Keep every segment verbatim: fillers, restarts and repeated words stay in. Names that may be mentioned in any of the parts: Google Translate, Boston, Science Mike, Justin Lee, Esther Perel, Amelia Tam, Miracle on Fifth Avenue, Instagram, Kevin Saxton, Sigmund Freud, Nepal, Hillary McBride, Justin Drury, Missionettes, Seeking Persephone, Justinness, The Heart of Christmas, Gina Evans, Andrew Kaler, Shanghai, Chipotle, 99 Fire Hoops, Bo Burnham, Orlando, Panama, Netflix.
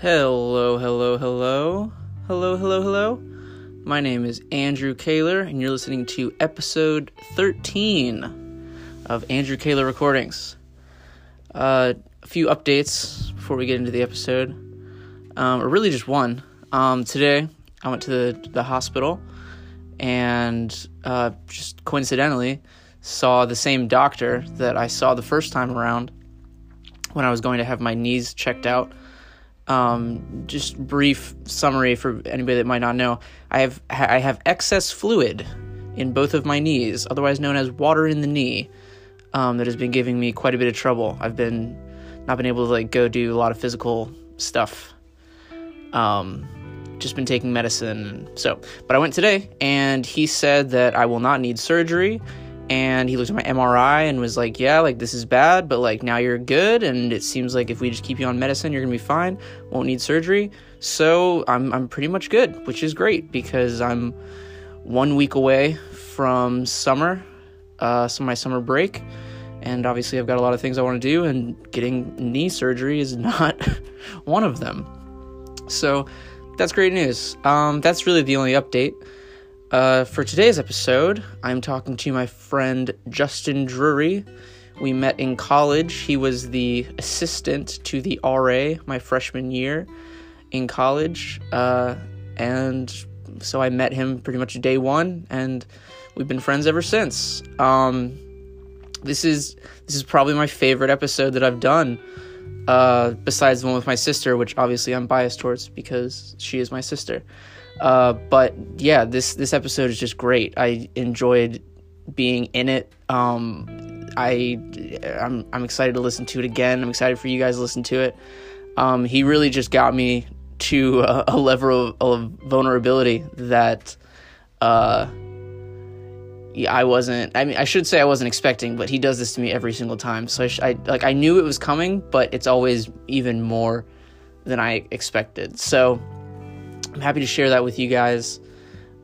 Hello, hello, hello, hello, hello, hello. My name is Andrew Kaler, and you're listening to episode thirteen of Andrew Kaler Recordings. Uh, a few updates before we get into the episode, um, or really just one. Um, today, I went to the, the hospital, and uh, just coincidentally saw the same doctor that I saw the first time around when I was going to have my knees checked out. Um, just brief summary for anybody that might not know. I have I have excess fluid in both of my knees, otherwise known as water in the knee, um, that has been giving me quite a bit of trouble. I've been not been able to like go do a lot of physical stuff. Um, just been taking medicine. So, but I went today, and he said that I will not need surgery. And he looked at my M R I and was like, yeah, like, this is bad, but, like, now you're good, and it seems like if we just keep you on medicine, you're gonna be fine, won't need surgery. So I'm I'm pretty much good, which is great, because I'm one week away from summer, uh, so my summer break, and obviously I've got a lot of things I want to do, and getting knee surgery is not one of them. So that's great news. Um, that's really the only update. Uh, for today's episode, I'm talking to my friend Justin Drury. We met in college. He was the assistant to the R A my freshman year in college, uh, and so I met him pretty much day one, and we've been friends ever since. Um, this is this is probably my favorite episode that I've done, uh, besides the one with my sister, which obviously I'm biased towards because she is my sister. Uh, but yeah, this, this episode is just great. I enjoyed being in it. Um, I, I'm, I'm excited to listen to it again. I'm excited for you guys to listen to it. Um, he really just got me to a, a level of, of vulnerability that, uh, yeah, I wasn't, I mean, I should say I wasn't expecting, but he does this to me every single time. So I, sh- I like, I knew it was coming, but it's always even more than I expected. So I'm happy to share that with you guys.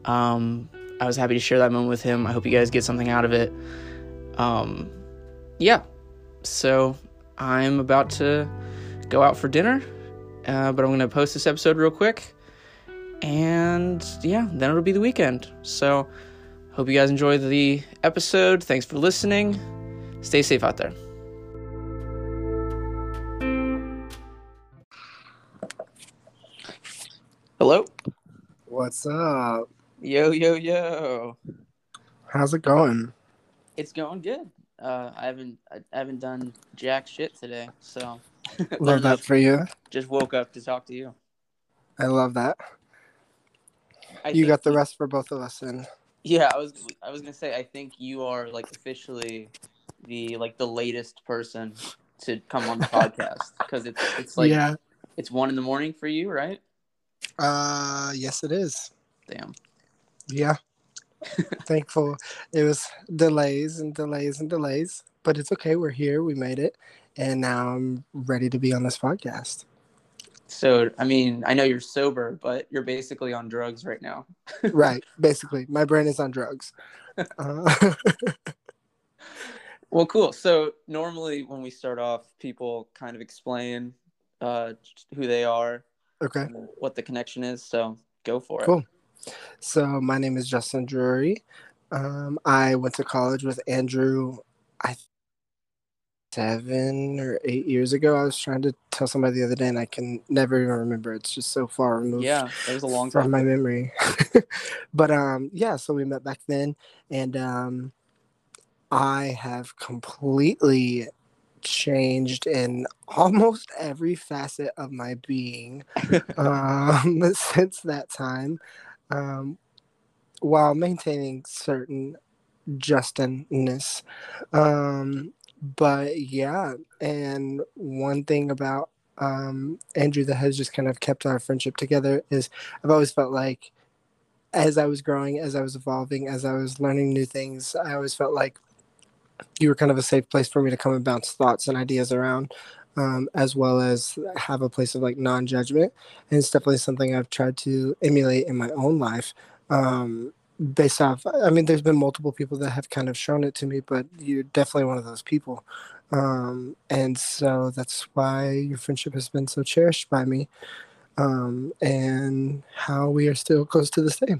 Um, I was happy to share that moment with him. I hope you guys get something out of it. Um, yeah. So I'm about to go out for dinner, uh, but I'm going to post this episode real quick. And yeah, then it'll be the weekend. So hope you guys enjoy the episode. Thanks for listening. Stay safe out there. Hello. What's up? Yo, yo, yo. How's it going? It's going good. Uh, I haven't I haven't done jack shit today, so. Love that for you. Just woke up to talk to you. I love that. I you got the you, rest for both of us in. Yeah, I was I was gonna say I think you are like officially the like the latest person to come on the podcast because it's it's like yeah. It's one in the morning for you, right? Uh, yes, it is. Damn. Yeah. Thankful. It was delays and delays and delays, but it's okay. We're here. We made it. And now I'm ready to be on this podcast. So, I mean, I know you're sober, but you're basically on drugs right now. Right. Basically. My brain is on drugs. Uh- well, cool. So normally when we start off, people kind of explain uh, who they are. Okay. What the connection is, so go for it. Cool. So my name is Justin Drury. Um, I went to college with Andrew. I seven or eight years ago. I was trying to tell somebody the other day, and I can never even remember. It's just so far removed. Yeah, it was a long time from my memory. But um, yeah, so we met back then, and um, I have completely changed in almost every facet of my being um, since that time, um, while maintaining certain Justinness. Um, but yeah, and one thing about um, Andrew that has just kind of kept our friendship together is I've always felt like as I was growing, as I was evolving, as I was learning new things, I always felt like you were kind of a safe place for me to come and bounce thoughts and ideas around, um, as well as have a place of like non-judgment. And it's definitely something I've tried to emulate in my own life. Um, based off, I mean, there's been multiple people that have kind of shown it to me, but you're definitely one of those people. Um, and so that's why your friendship has been so cherished by me. um, and how we are still close to this day.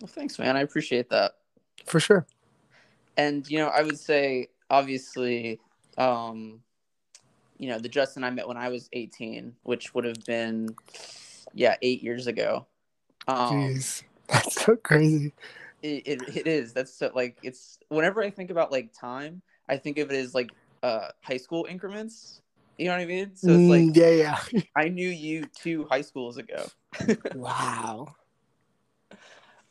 Well, thanks, man. I appreciate that. For sure. And, you know, I would say, obviously, um, you know, the Justin I met when I was eighteen, which would have been, yeah, eight years ago. Um, Jeez. That's so crazy. It, it, it is. That's so, like, it's whenever I think about, like, time, I think of it as, like, uh, high school increments. You know what I mean? So it's like, mm, yeah, yeah. I knew you two high schools ago. Wow.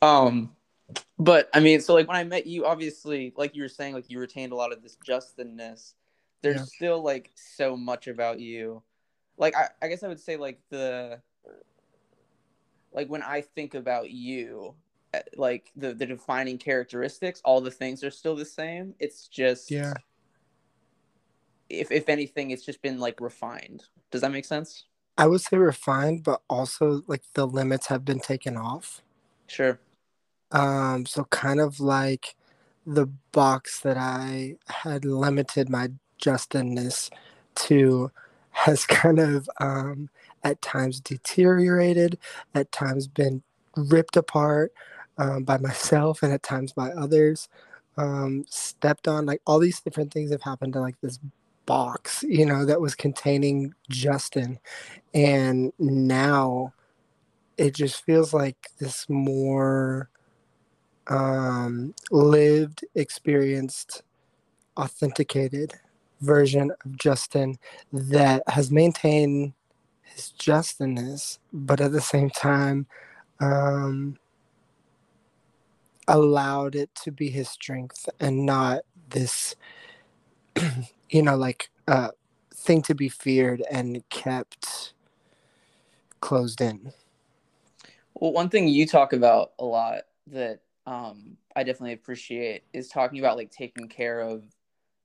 Um, but I mean, so like when I met you, obviously, like you were saying, like you retained a lot of this Justinness. There's yeah. still like so much about you. Like I, I guess I would say like the, like when I think about you, like the the defining characteristics, all the things are still the same. It's just yeah. If if anything, it's just been like refined. Does that make sense? I would say refined, but also like the limits have been taken off. Sure. Um, so kind of like the box that I had limited my Justinness to has kind of um, at times deteriorated, at times been ripped apart um, by myself and at times by others, um, stepped on. Like all these different things have happened to like this box, you know, that was containing Justin. And now it just feels like this more um, lived, experienced, authenticated version of Justin that has maintained his Justinness, but at the same time um, allowed it to be his strength and not this, you know, like uh, thing to be feared and kept closed in. Well, one thing you talk about a lot that um, I definitely appreciate is talking about like taking care of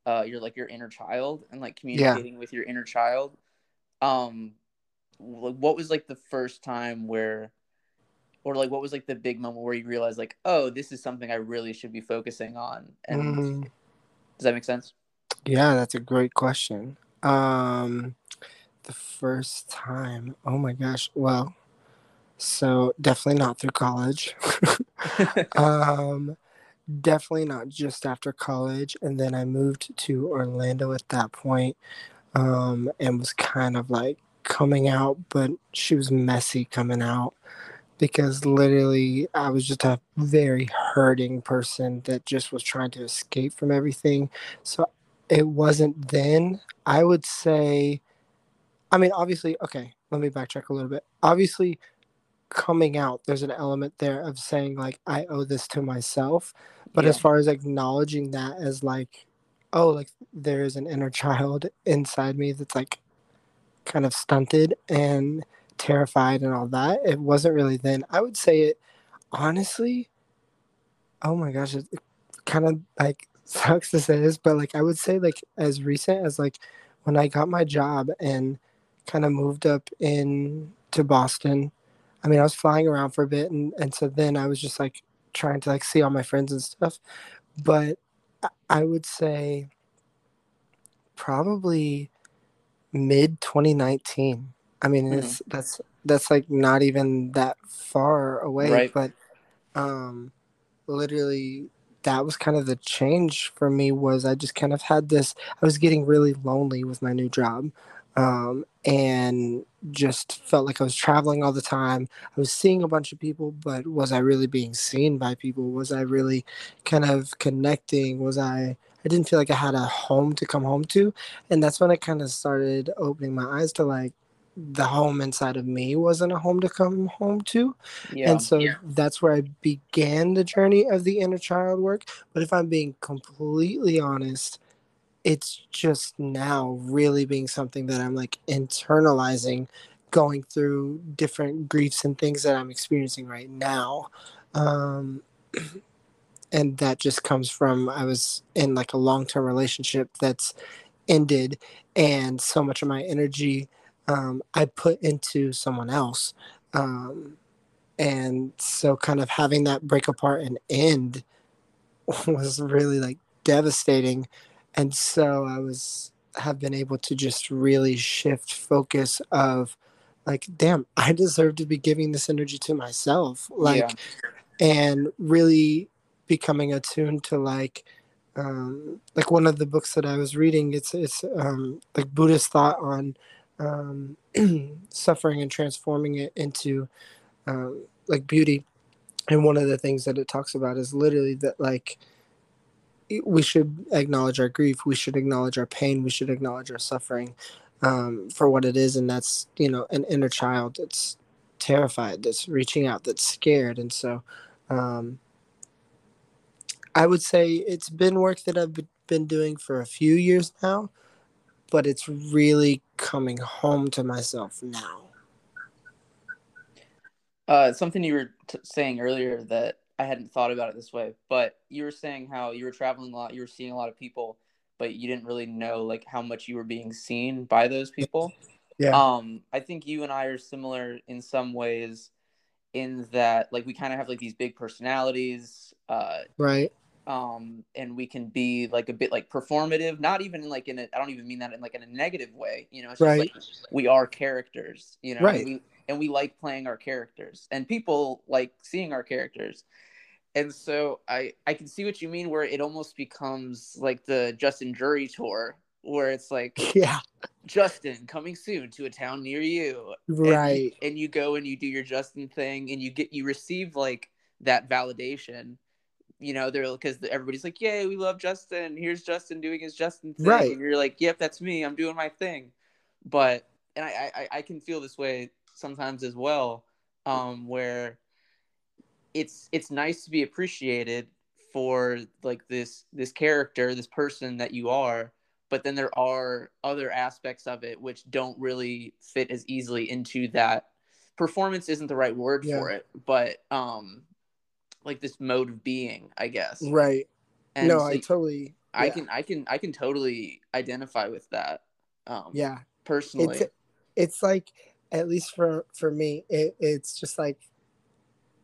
uh, your like your inner child and like communicating yeah. with your inner child. Um, what was like the first time where, or like what was like the big moment where you realized like, oh, this is something I really should be focusing on? And mm. does that make sense? Yeah, that's a great question. Um, the first time, oh my gosh, well. So definitely not through college. um, definitely not just after college. And then I moved to Orlando at that point, um, and was kind of like coming out, but she was messy coming out because literally I was just a very hurting person that just was trying to escape from everything. So it wasn't then. I would say, I mean, obviously, okay, let me backtrack a little bit. Obviously, coming out, there's an element there of saying like I owe this to myself, but yeah. as far as acknowledging that as like, oh, like there is an inner child inside me that's like kind of stunted and terrified and all that, it wasn't really then. I would say it honestly, oh my gosh, it kind of like sucks to say this, but like I would say like as recent as like when I got my job and kind of moved up in to Boston. I mean, I was flying around for a bit, and, and so then I was just, like, trying to, like, see all my friends and stuff. But I would say probably mid twenty nineteen. I mean, mm-hmm. it's, that's, that's like, not even that far away. Right. But um, literally that was kind of the change for me was I just kind of had this – I was getting really lonely with my new job. Um, and just felt like I was traveling all the time. I was seeing a bunch of people, but was I really being seen by people? Was I really kind of connecting? Was I, I didn't feel like I had a home to come home to. And that's when I kind of started opening my eyes to like the home inside of me wasn't a home to come home to. Yeah, and so yeah. that's where I began the journey of the inner child work. But if I'm being completely honest, it's just now really being something that I'm like internalizing, going through different griefs and things that I'm experiencing right now. Um, and that just comes from, I was in like a long-term relationship that's ended, and so much of my energy um, I put into someone else. Um, and so kind of having that break apart and end was really like devastating. And so I was have been able to just really shift focus of like, damn, I deserve to be giving this energy to myself. Like, yeah. And really becoming attuned to like, um, like one of the books that I was reading, it's, it's um, like Buddhist thought on um, suffering and transforming it into um, like beauty. And one of the things that it talks about is literally that, like, we should acknowledge our grief. We should acknowledge our pain. We should acknowledge our suffering um, for what it is. And that's, you know, an inner child that's terrified, that's reaching out, that's scared. And so um, I would say it's been work that I've been doing for a few years now, but it's really coming home to myself now. Uh, something you were t- saying earlier that I hadn't thought about it this way, but you were saying how you were traveling a lot, you were seeing a lot of people, but you didn't really know like how much you were being seen by those people. Yeah. Um, I think you and I are similar in some ways in that like we kind of have like these big personalities. Uh, right. Um, and we can be like a bit like performative, not even like in a, I don't even mean that in like in a negative way, you know, it's right. just like we are characters, you know, right. we, and we like playing our characters and people like seeing our characters. And so I, I can see what you mean where it almost becomes like the Justin Drury tour where it's like, yeah, Justin coming soon to a town near you. Right. And, and you go and you do your Justin thing and you get, you receive like that validation, you know, they're because everybody's like, yay, we love Justin. Here's Justin doing his Justin thing. Right. And you're like, yep, that's me. I'm doing my thing. But, and I, I, I can feel this way sometimes as well, um, where, It's it's nice to be appreciated for like this this character, this person that you are, but then there are other aspects of it which don't really fit as easily into that. Performance isn't the right word yeah. for it, but um, like this mode of being, I guess. Right. And no, so I totally. Yeah. I can I can I can totally identify with that. Um, yeah. Personally, it's, it's like at least for for me, it, it's just like.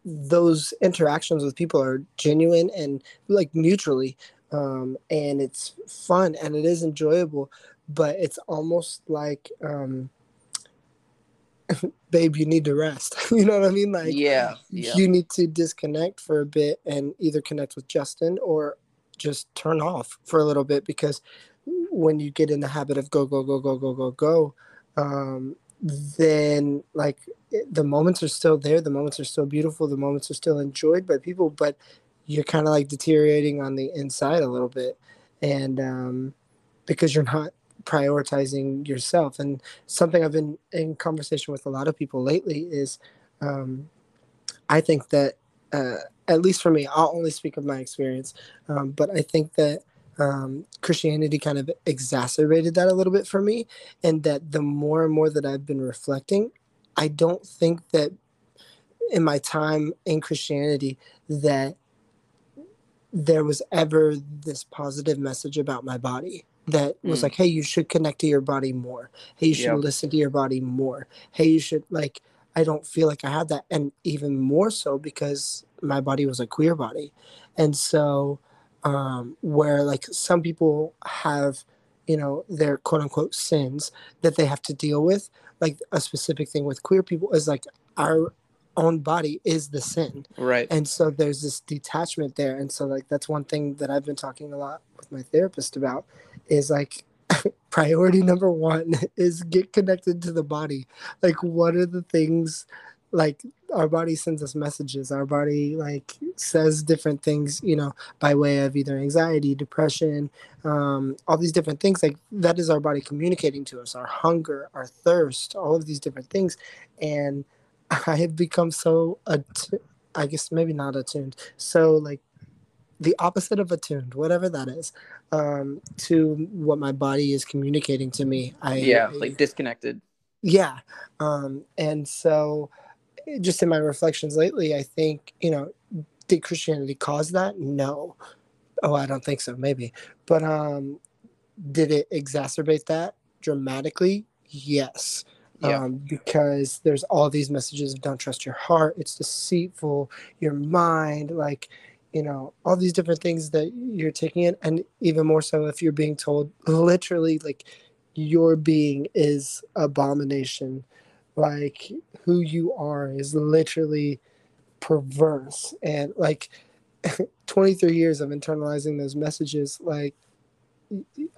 Those interactions with people are genuine and like mutually um, and it's fun and it is enjoyable, but it's almost like, um, babe, you need to rest. You know what I mean? Like, yeah, yeah. You need to disconnect for a bit and either connect with Justin or just turn off for a little bit, because when you get in the habit of go, go, go, go, go, go, go, um, then like it, the moments are still there. The moments are still beautiful. The moments are still enjoyed by people, but you're kind of like deteriorating on the inside a little bit. And um, because you're not prioritizing yourself. And something I've been in conversation with a lot of people lately is um, I think that, uh, at least for me, I'll only speak of my experience. Um, but I think that Um, Christianity kind of exacerbated that a little bit for me, and that the more and more that I've been reflecting, I don't think that in my time in Christianity that there was ever this positive message about my body that was mm. like, hey, you should connect to your body more. Hey, you should yep. listen to your body more. Hey, you should like, I don't feel like I had that. And even more so because my body was a queer body. And so Um, where like some people have, you know, their quote unquote sins that they have to deal with. Like a specific thing with queer people is like our own body is the sin. Right. And so there's this detachment there. And so like, that's one thing that I've been talking a lot with my therapist about is like priority number one is get connected to the body. Like what are the things like our body sends us messages. Our body like says different things, you know, by way of either anxiety, depression, um, all these different things. Like that is our body communicating to us, our hunger, our thirst, all of these different things. And I have become so, attu- I guess maybe not attuned. So like the opposite of attuned, whatever that is, um, to what my body is communicating to me. I Yeah, like disconnected. Yeah. Um, and so... just in my reflections lately, I think, you know, did Christianity cause that? No. Oh, I don't think so. Maybe. But um, did it exacerbate that dramatically? Yes. Yeah. Um, because there's all these messages of don't trust your heart. It's deceitful. Your mind, like, you know, all these different things that you're taking in. And even more so if you're being told literally like your being is abomination like who you are is literally perverse. And like twenty-three years of internalizing those messages, like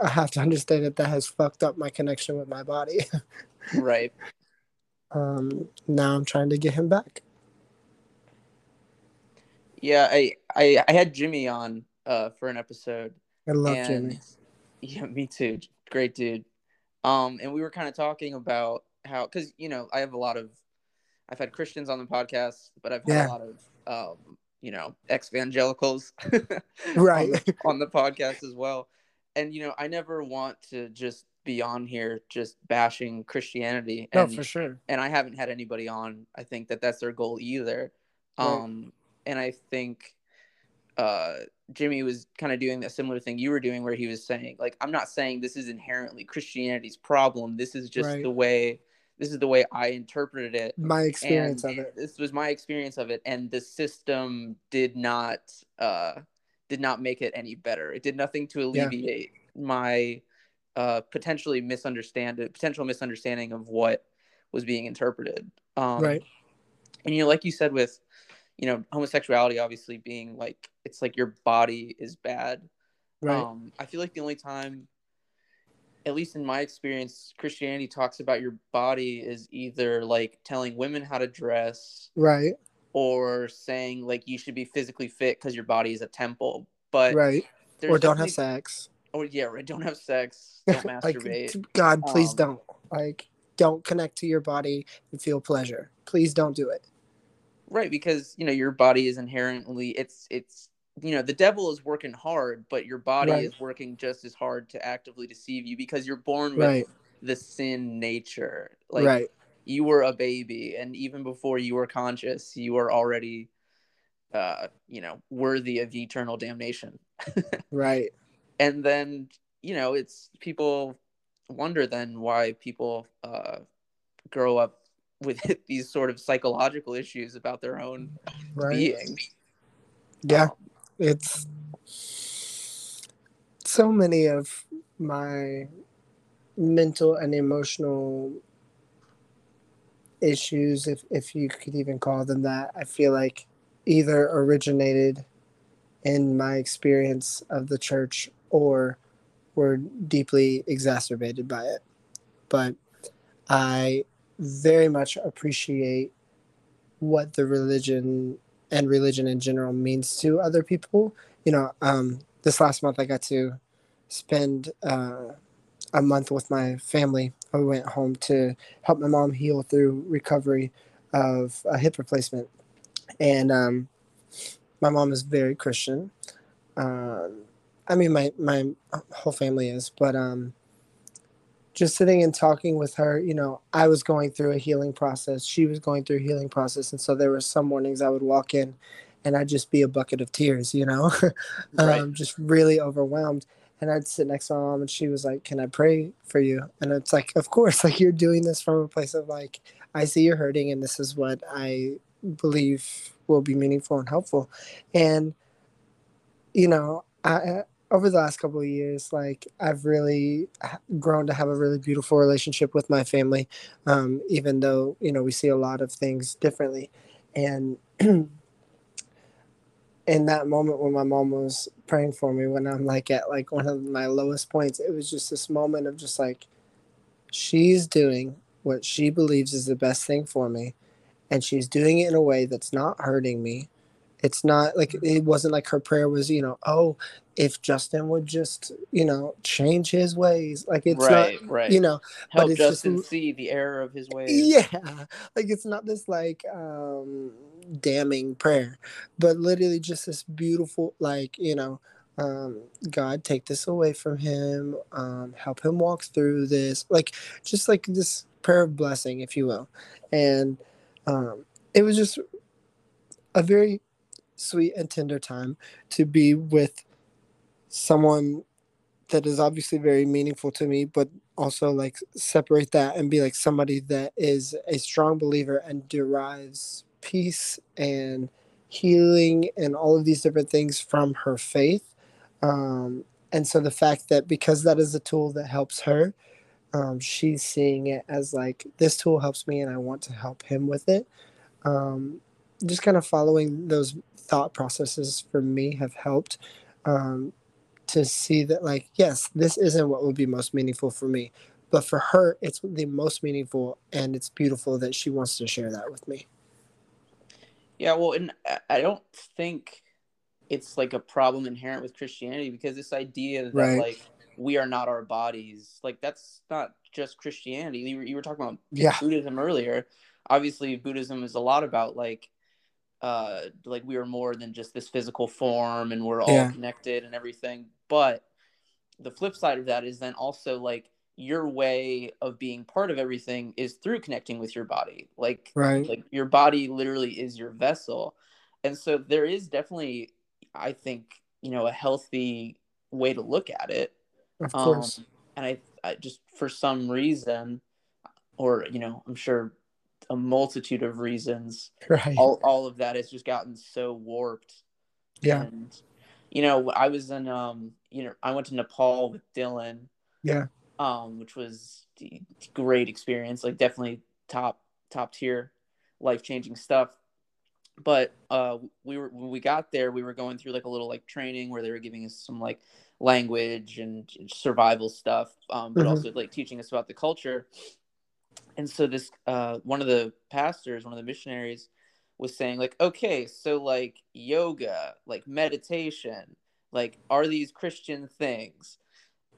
I have to understand that that has fucked up my connection with my body. Right. Um, now I'm trying to get him back. Yeah, I I, I had Jimmy on uh, for an episode. I love and, Jimmy. Yeah, me too. Great dude. Um, and we were kind of talking about how, because, you know, I have a lot of, I've had Christians on the podcast, but I've had yeah. a lot of, um, you know, ex-evangelicals right. on, the, on the podcast as well. And, you know, I never want to just be on here just bashing Christianity. And, no, for sure. And I haven't had anybody on. I think that that's their goal either. Right. Um, and I think uh, Jimmy was kind of doing a similar thing you were doing where he was saying, like, I'm not saying this is inherently Christianity's problem. This is just right. the way this is the way I interpreted it. My experience and, of it. This was my experience of it. And the system did not uh, did not make it any better. It did nothing to alleviate yeah. my uh, potentially misunderstand potential misunderstanding of what was being interpreted. Um, right. And, you know, like you said with, you know, homosexuality obviously being like, it's like your body is bad. Right. Um, I feel like the only time, at least in my experience, Christianity talks about your body is either like telling women how to dress. Right. Or saying like you should be physically fit because your body is a temple. But right. Or don't have sex. Or yeah, right. Don't have sex. Don't masturbate. Like, God, please um, don't. Like, don't connect to your body and feel pleasure. Please don't do it. Right, because, you know, your body is inherently, it's, it's, you know, the devil is working hard, but your body right. is working just as hard to actively deceive you because you're born with right. the sin nature. Like, right. you were a baby, and even before you were conscious, you were already, uh, you know, worthy of eternal damnation. Right. And then, you know, it's, people wonder then why people uh, grow up with these sort of psychological issues about their own right. being. Yeah. Um, it's so many of my mental and emotional issues, if, if you could even call them that, I feel like either originated in my experience of the church or were deeply exacerbated by it. But I very much appreciate what the religion and religion in general means to other people. You know, um, this last month I got to spend uh, a month with my family. I went home to help my mom heal through recovery of a hip replacement. And um, my mom is very Christian. Um, I mean, my, my whole family is, but um, just sitting and talking with her, you know, I was going through a healing process. She was going through a healing process. And so there were some mornings I would walk in and I'd just be a bucket of tears, you know, um, right. just really overwhelmed. And I'd sit next to my mom and she was like, can I pray for you? And it's like, of course, like you're doing this from a place of like, I see you're hurting and this is what I believe will be meaningful and helpful. And, you know, I, over the last couple of years, like I've really grown to have a really beautiful relationship with my family, um, even though, you know, we see a lot of things differently. And in that moment when my mom was praying for me, when I'm like at like one of my lowest points, it was just this moment of just like, she's doing what she believes is the best thing for me. And she's doing it in a way that's not hurting me. It's not like, it wasn't like her prayer was, you know, oh, if Justin would just, you know, change his ways. Like it's right, not, right. you know. Help but it's Justin just, see the error of his ways. Yeah. Like it's not this like um, damning prayer, but literally just this beautiful, like, you know, um, God, take this away from him. Um, help him walk through this. Like, just like this prayer of blessing, if you will. And um, it was just a very sweet and tender time to be with someone that is obviously very meaningful to me, but also like separate that and be like somebody that is a strong believer and derives peace and healing and all of these different things from her faith. Um, and so the fact that because that is a tool that helps her, Um, she's seeing it as like, this tool helps me and I want to help him with it. Um, just kind of following those thought processes for me have helped um, to see that, like, yes, this isn't what will be most meaningful for me, but for her, it's the most meaningful, and it's beautiful that she wants to share that with me. Yeah, well, and I don't think it's like a problem inherent with Christianity, because this idea that right. like we are not our bodies, like that's not just Christianity. You were, you were talking about yeah. Buddhism earlier. Obviously, Buddhism is a lot about like uh, like we are more than just this physical form, and we're all yeah. connected and everything. But the flip side of that is then also like your way of being part of everything is through connecting with your body. Like, right. like your body literally is your vessel. And so there is definitely, I think, you know, a healthy way to look at it. Of course. Um, and I, I just, for some reason, or, you know, I'm sure a multitude of reasons, right. all, all of that has just gotten so warped. Yeah. And, you know, I was in, um, you know, I went to Nepal with Dylan. Yeah. Um, which was a great experience, like definitely top top tier, life changing stuff. But uh, we were when we got there, we were going through like a little like training where they were giving us some like language and survival stuff, um, but mm-hmm. also like teaching us about the culture. And so this uh, one of the pastors, one of the missionaries, was saying like, okay, so like yoga, like meditation, like are these Christian things?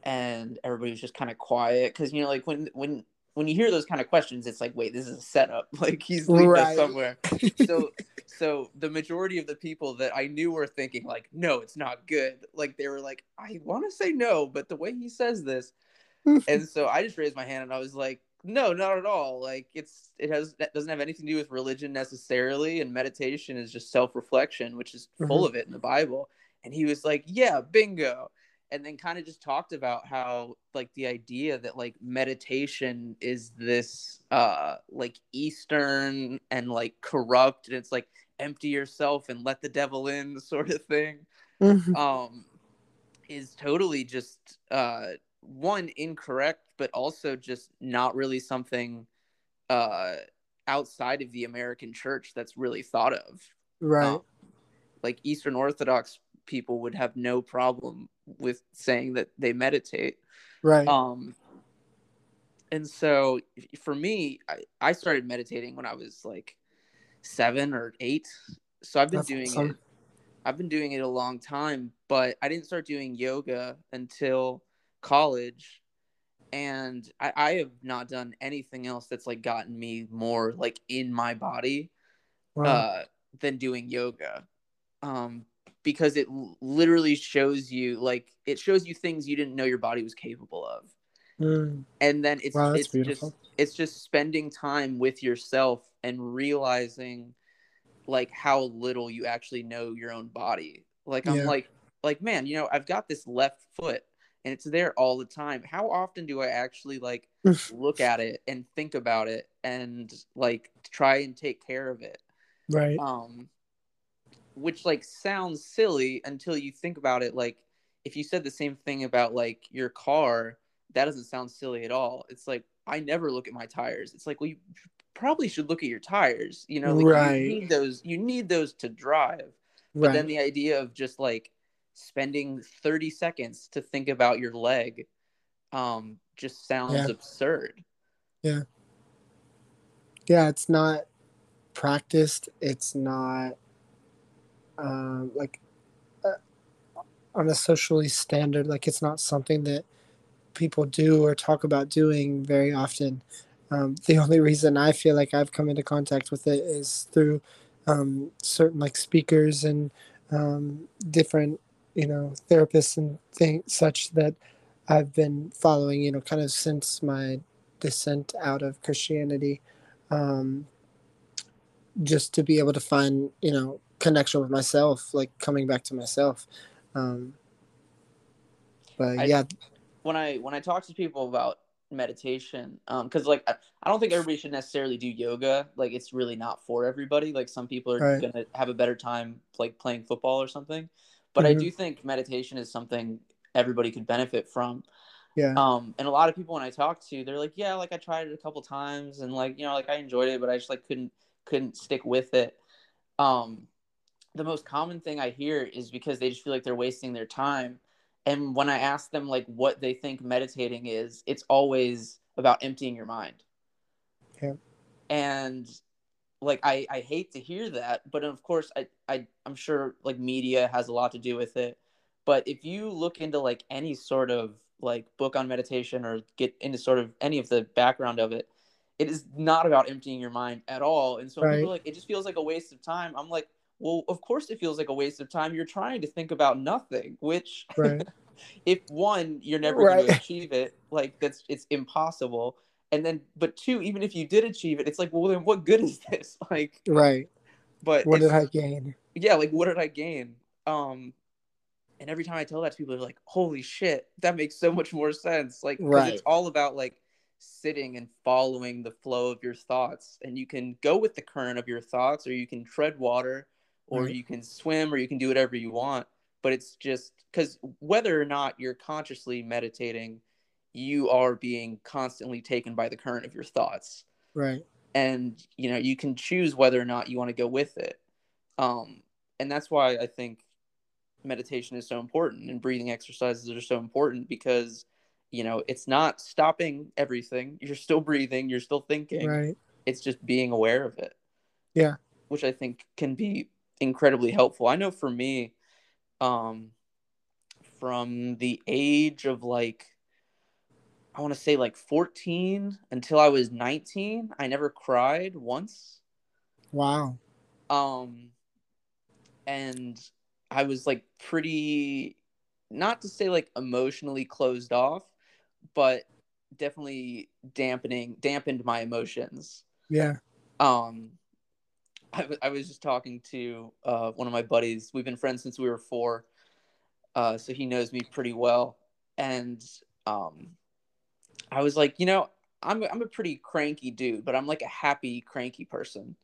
And everybody was just kind of quiet, because you know, like when when when you hear those kind of questions, it's like, wait, this is a setup. Like he's leading right. us somewhere. So, so the majority of the people that I knew were thinking like, no, it's not good. Like they were like, I want to say no, but the way he says this, and so I just raised my hand and I was like, no, not at all. Like it's it has that doesn't have anything to do with religion necessarily, and meditation is just self reflection, which is full mm-hmm. of it in the Bible. And he was like, yeah, bingo. And then kind of just talked about how like the idea that like meditation is this uh, like Eastern and like corrupt, and it's like empty yourself and let the devil in sort of thing mm-hmm. um, is totally just uh, one incorrect, but also just not really something uh, outside of the American church that's really thought of. Right. Um, like Eastern Orthodox people would have no problem with saying that they meditate. Right. Um, and so for me, I, I started meditating when I was like seven or eight. So I've been That's doing awesome. it. I've been doing it a long time, but I didn't start doing yoga until college. And I, I have not done anything else that's like gotten me more like in my body wow. uh, than doing yoga. Um, Because it literally shows you, like, it shows you things you didn't know your body was capable of. Mm. And then it's wow, it's beautiful. just it's just spending time with yourself and realizing, like, how little you actually know your own body. Like, I'm yeah. like, like, man, you know, I've got this left foot and it's there all the time. How often do I actually, like, look at it and think about it and, like, try and take care of it? Right. Um. Which like sounds silly until you think about it. Like if you said the same thing about like your car, that doesn't sound silly at all. It's like, I never look at my tires. It's like, well, you probably should look at your tires, you know, like right. you need those, you need those to drive. But right. then the idea of just like spending thirty seconds to think about your leg um, just sounds yeah. absurd. Yeah. Yeah. It's not practiced. It's not, Um, like uh, on a socially standard, like it's not something that people do or talk about doing very often. Um, the only reason I feel like I've come into contact with it is through um, certain like speakers and um, different, you know, therapists and things such that I've been following, you know, kind of since my descent out of Christianity, um, just to be able to find, you know, connection with myself, like coming back to myself. Um, but I, yeah, when I when I talk to people about meditation, because um, like I, I don't think everybody should necessarily do yoga. Like it's really not for everybody. Like some people are right. gonna have a better time like playing football or something. But mm-hmm. I do think meditation is something everybody could benefit from. Yeah. Um, and a lot of people when I talk to, they're like, yeah, like I tried it a couple times and like, you know, like I enjoyed it, but I just like couldn't, couldn't stick with it. Um, the most common thing I hear is because they just feel like they're wasting their time. And when I ask them like what they think meditating is, it's always about emptying your mind. Yeah. And like, I, I hate to hear that, but of course I, I, I'm sure like media has a lot to do with it. But if you look into like any sort of like book on meditation or get into sort of any of the background of it, it is not about emptying your mind at all. And so right. people are like, it just feels like a waste of time. I'm like, well, of course it feels like a waste of time. You're trying to think about nothing, which right. if one, you're never right. going to achieve it. Like that's, it's impossible. And then, but two, even if you did achieve it, it's like, well, then what good is this? Like, right. But what did I gain? Yeah. Like, what did I gain? Um, And every time I tell that to people, they're like, holy shit, that makes so much more sense. Like, right. it's all about like sitting and following the flow of your thoughts. And you can go with the current of your thoughts, or you can tread water, or right. you can swim, or you can do whatever you want. But it's just because whether or not you're consciously meditating, you are being constantly taken by the current of your thoughts. Right. And, you know, you can choose whether or not you want to go with it. Um, and that's why I think meditation is so important, and breathing exercises are so important, because you know it's not stopping everything. You're still breathing, you're still thinking, right. it's just being aware of it, yeah which I think can be incredibly helpful. I know for me, um from the age of like I want to say like fourteen until I was nineteen, I never cried once. Wow. Um and I was like pretty, not to say like emotionally closed off, but definitely dampening, dampened my emotions. Yeah. Um, I, w- I was just talking to uh, one of my buddies. We've been friends since we were four. Uh, so he knows me pretty well. And um, I was like, you know, I'm, I'm a pretty cranky dude, but I'm like a happy, cranky person.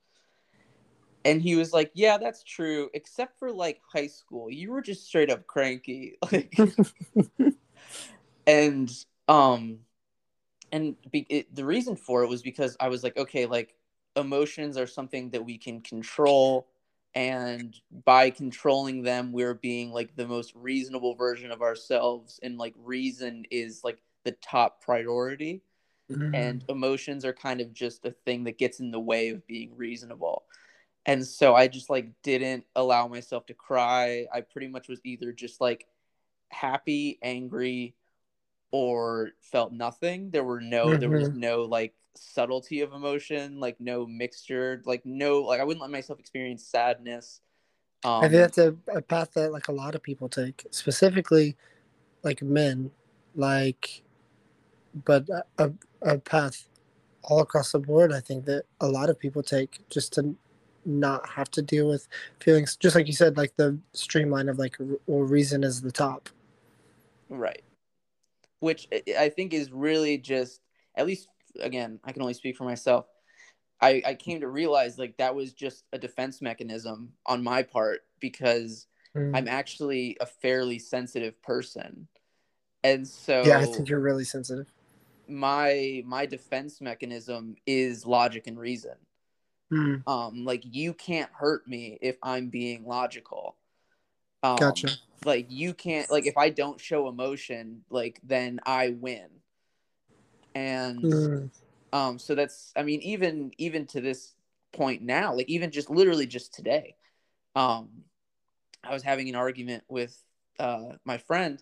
And he was like, yeah, that's true, except for, like, high school. You were just straight up cranky. Like, and um, and be, it, the reason for it was because I was like, okay, like, emotions are something that we can control. And by controlling them, we're being, like, the most reasonable version of ourselves. And, like, reason is, like, the top priority. Mm-hmm. And emotions are kind of just a thing that gets in the way of being reasonable. And so I just, like, didn't allow myself to cry. I pretty much was either just, like, happy, angry, or felt nothing. There were no, mm-hmm. there was no, like, subtlety of emotion, like, no mixture, like, no, like, I wouldn't let myself experience sadness. Um, I think that's a, a path that, like, a lot of people take, specifically, like, men, like, but a, a path all across the board, I think, that a lot of people take just to not have to deal with feelings, just like you said, like the streamline of like or reason is the top, right? Which I think is really just, at least again, I can only speak for myself, I, I came to realize like that was just a defense mechanism on my part, because mm. I'm actually a fairly sensitive person, and so yeah I think you're really sensitive. My my defense mechanism is logic and reason. Mm. Um, like you can't hurt me if I'm being logical. Um, gotcha. Like you can't, like if I don't show emotion, like then I win. And mm. um, so that's, I mean, even even to this point now, like even just literally just today, um, I was having an argument with uh my friend,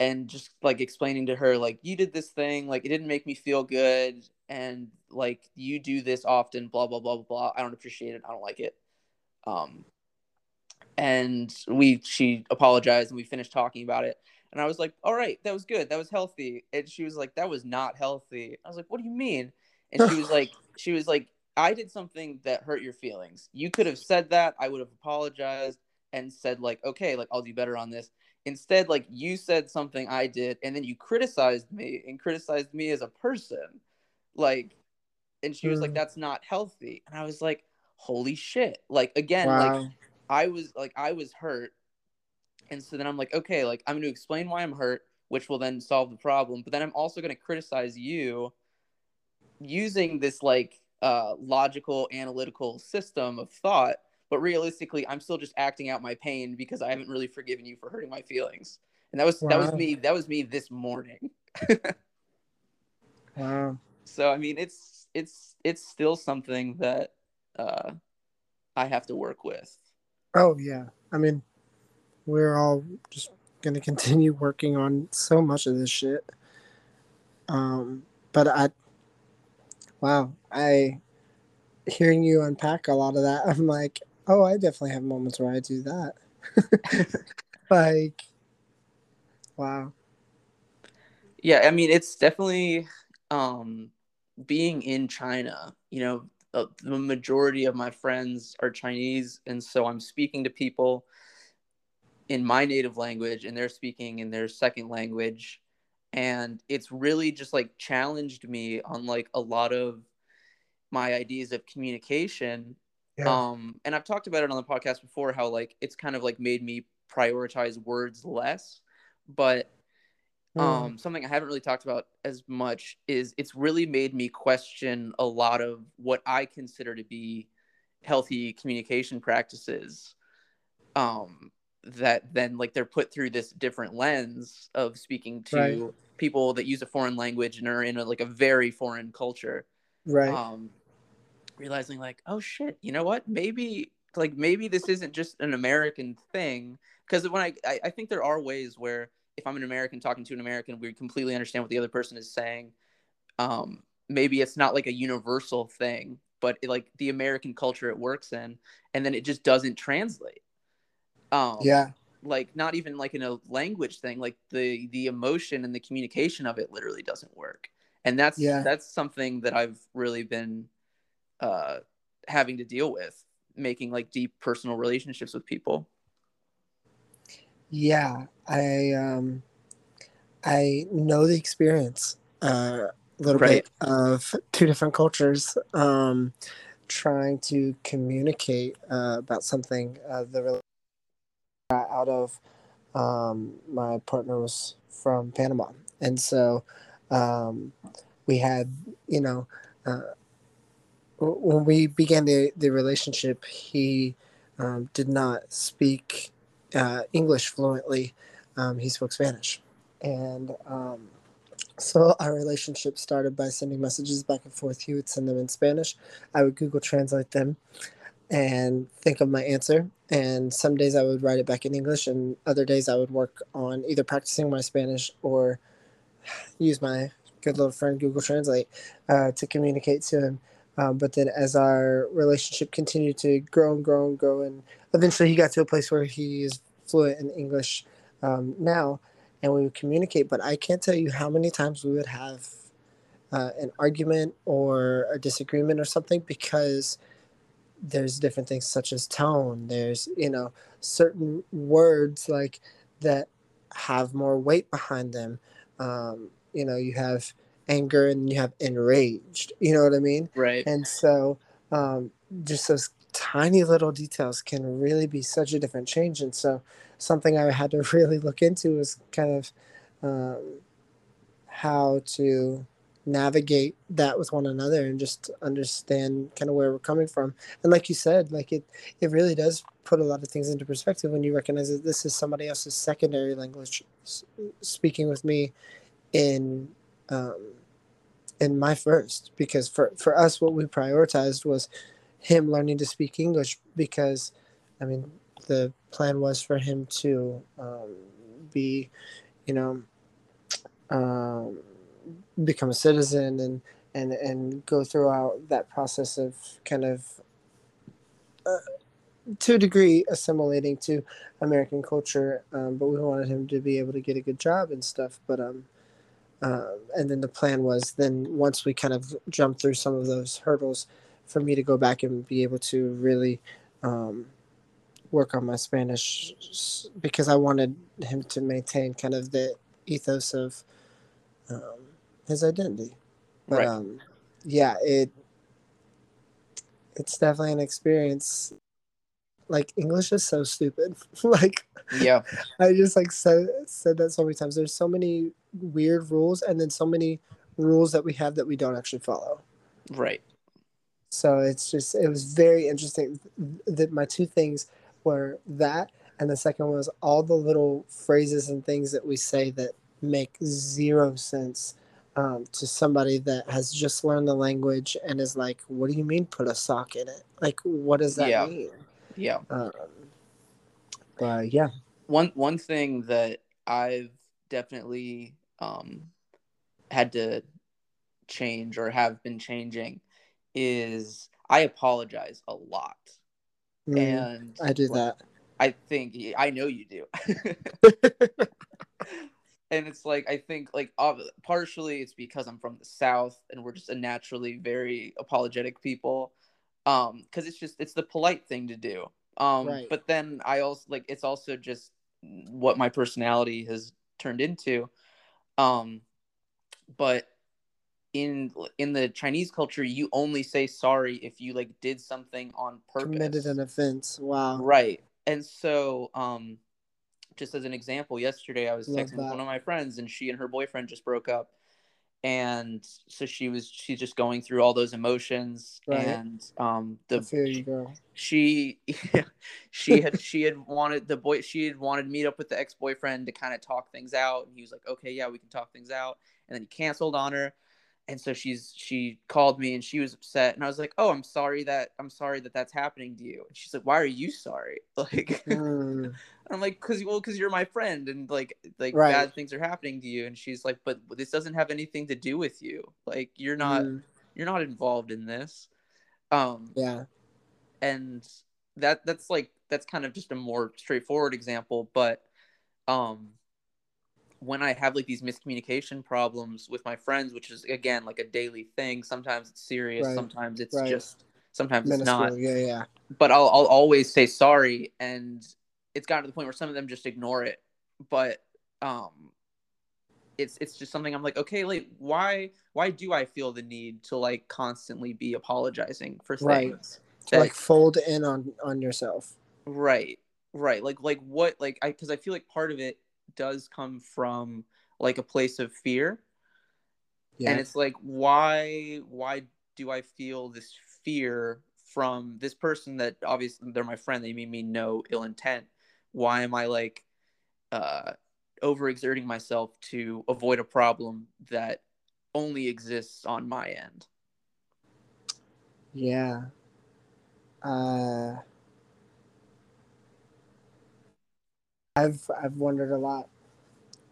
and just like explaining to her, like you did this thing, like it didn't make me feel good. And like you do this often, blah, blah, blah, blah, blah. I don't appreciate it. I don't like it. Um, and we, she apologized and we finished talking about it. And I was like, all right, that was good. That was healthy. And she was like, that was not healthy. I was like, what do you mean? And she was like, she was like, I did something that hurt your feelings. You could have said that. I would have apologized and said like, okay, like I'll do better on this. Instead, like you said something I did, and then you criticized me and criticized me as a person. Like, and she was mm. like, that's not healthy. And I was like, holy shit. Like, again, wow. like I was like, I was hurt. And so then I'm like, okay, like I'm going to explain why I'm hurt. which will then solve the problem. But then I'm also going to criticize you using this like uh, logical, analytical system of thought. But realistically, I'm still just acting out my pain because I haven't really forgiven you for hurting my feelings. And that was wow. that was me. That was me this morning. Wow. So, I mean, it's it's it's still something that uh, I have to work with. Oh, yeah. I mean, we're all just going to continue working on so much of this shit. Um, but I, wow, I, hearing you unpack a lot of that, I'm like, oh, I definitely have moments where I do that. Like, wow. Yeah, I mean, it's definitely um, being in China, you know, the majority of my friends are Chinese, and so I'm speaking to people in my native language and they're speaking in their second language, and it's really just like challenged me on like a lot of my ideas of communication. Yeah. Um and I've talked about it on the podcast before, how like it's kind of like made me prioritize words less, but Um, something I haven't really talked about as much is it's really made me question a lot of what I consider to be healthy communication practices, um, that then like they're put through this different lens of speaking to right. people that use a foreign language and are in a, like a very foreign culture. Right. Um, realizing like, oh shit, you know what? Maybe like, maybe this isn't just an American thing. Cause when I, I, I think there are ways where, if I'm an American talking to an American, we completely understand what the other person is saying. Um, maybe it's not like a universal thing, but it, like the American culture it works in, and then it just doesn't translate. Um, yeah. Like not even like in a language thing, like the, the emotion and the communication of it literally doesn't work. And that's, yeah. that's something that I've really been uh, having to deal with, making like deep personal relationships with people. Yeah, I um, I know the experience uh, a little right. bit of two different cultures um, trying to communicate uh, about something. Uh, the relationship out of um, my partner was from Panama, and so um, we had, you know, uh, when we began the, the relationship, he um, did not speak Uh, English fluently. Um, he spoke Spanish. And um, so our relationship started by sending messages back and forth. He would send them in Spanish. I would Google Translate them and think of my answer. And some days I would write it back in English, and other days I would work on either practicing my Spanish or use my good little friend Google Translate uh, to communicate to him. Um, but then as our relationship continued to grow and grow and grow, and eventually he got to a place where he is fluent in English um, now, and we would communicate. But I can't tell you how many times we would have uh, an argument or a disagreement or something, because there's different things such as tone. There's, you know, certain words like that have more weight behind them. Um, you know, you have anger and you have enraged, you know what I mean? Right. And so um, just those tiny little details can really be such a different change. And so something I had to really look into was kind of um, how to navigate that with one another and just understand kind of where we're coming from. And like you said, like it, it really does put a lot of things into perspective when you recognize that this is somebody else's secondary language speaking with me in Um, in my first, because for, for us, what we prioritized was him learning to speak English, because, I mean, the plan was for him to um, be, you know, um, become a citizen and, and, and go throughout that process of kind of, uh, to a degree, assimilating to American culture, um, but we wanted him to be able to get a good job and stuff, but, um, Uh, and then the plan was then once we kind of jumped through some of those hurdles for me to go back and be able to really um, work on my Spanish, because I wanted him to maintain kind of the ethos of um, his identity. But right. um, yeah, it it's definitely an experience like English is so stupid. Like, yeah, I just like said said that so many times. There's so many weird rules, and then so many rules that we have that we don't actually follow. Right. So it's just, it was very interesting that my two things were that, and the second was all the little phrases and things that we say that make zero sense um, to somebody that has just learned the language and is like, what do you mean put a sock in it? Like, what does that yeah. mean? Yeah. Um, but yeah. One, one thing that I've definitely um, had to change or have been changing is I apologize a lot. Mm, and I do like, that. I think, I know you do. And it's like, I think like partially it's because I'm from the South and we're just a naturally very apologetic people. Um, cause it's just, it's the polite thing to do. Um, right. But then I also like, it's also just what my personality has turned into. Um, but in in the Chinese culture, you only say sorry if you like did something on purpose. Committed an offense. Wow. Right. And so um just as an example, yesterday I was Love texting that. one of my friends, and she and her boyfriend just broke up, and so she was she's just going through all those emotions, right. and um the she girl. she she had she had wanted the boy she had wanted to meet up with the ex-boyfriend to kind of talk things out, and he was like, okay, yeah, we can talk things out, and then he canceled on her. And so she's she called me and she was upset, and I was like, "Oh, I'm sorry that I'm sorry that that's happening to you." And she's like, "Why are you sorry?" Like, mm. I'm like, "Cause well, cause you're my friend, and like like right. bad things are happening to you." And she's like, "But this doesn't have anything to do with you. Like, you're not mm. you're not involved in this." Um, yeah, and that that's like that's kind of just a more straightforward example, but um. when I have like these miscommunication problems with my friends, which is again like a daily thing. Sometimes it's serious, right. sometimes it's right. just sometimes Minuscule. It's not. Yeah, yeah. But I'll I'll always say sorry, and it's gotten to the point where some of them just ignore it. But um, it's it's just something I'm like, okay, like why why do I feel the need to like constantly be apologizing for things? Right. That, like fold in on on yourself. Right. Right. Like like what like I because I feel like part of it does come from like a place of fear, yeah. and it's like why why do I feel this fear from this person that obviously they're my friend, they mean me no ill intent? Why am I like uh overexerting myself to avoid a problem that only exists on my end? Yeah. uh I've I've wondered a lot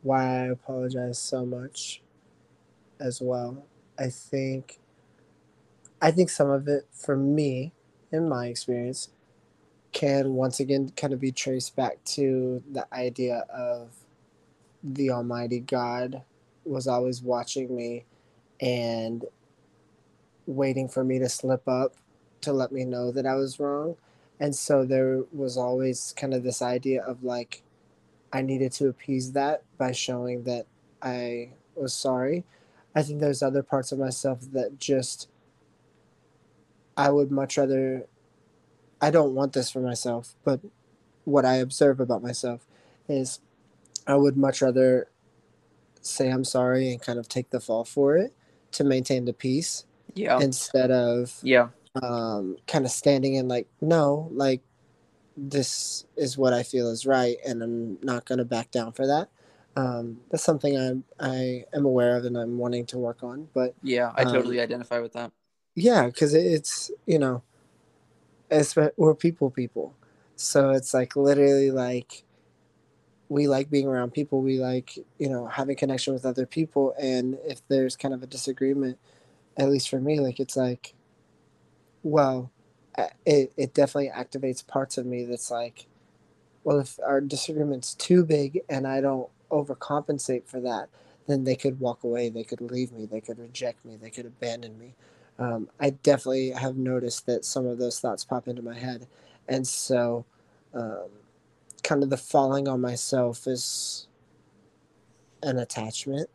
why I apologize so much as well. I think I think some of it for me, in my experience, can once again kind of be traced back to the idea of the Almighty God was always watching me and waiting for me to slip up to let me know that I was wrong. And so there was always kind of this idea of like, I needed to appease that by showing that I was sorry. I think there's other parts of myself that just, I would much rather, I don't want this for myself, but what I observe about myself is I would much rather say I'm sorry and kind of take the fall for it to maintain the peace. Yeah. Instead of yeah. um, kind of standing in like, no, like, this is what I feel is right, and I'm not going to back down for that. Um, that's something I'm, I am aware of and I'm wanting to work on. But yeah, I um, totally identify with that. Yeah, because it's, you know, it's, we're people people. So it's like literally like we like being around people. We like, you know, having connection with other people. And if there's kind of a disagreement, at least for me, like it's like, well, It, it definitely activates parts of me that's like, well, if our disagreement's too big and I don't overcompensate for that, then they could walk away, they could leave me, they could reject me, they could abandon me. Um, I definitely have noticed that some of those thoughts pop into my head. And so um, kind of the falling on myself is an attachment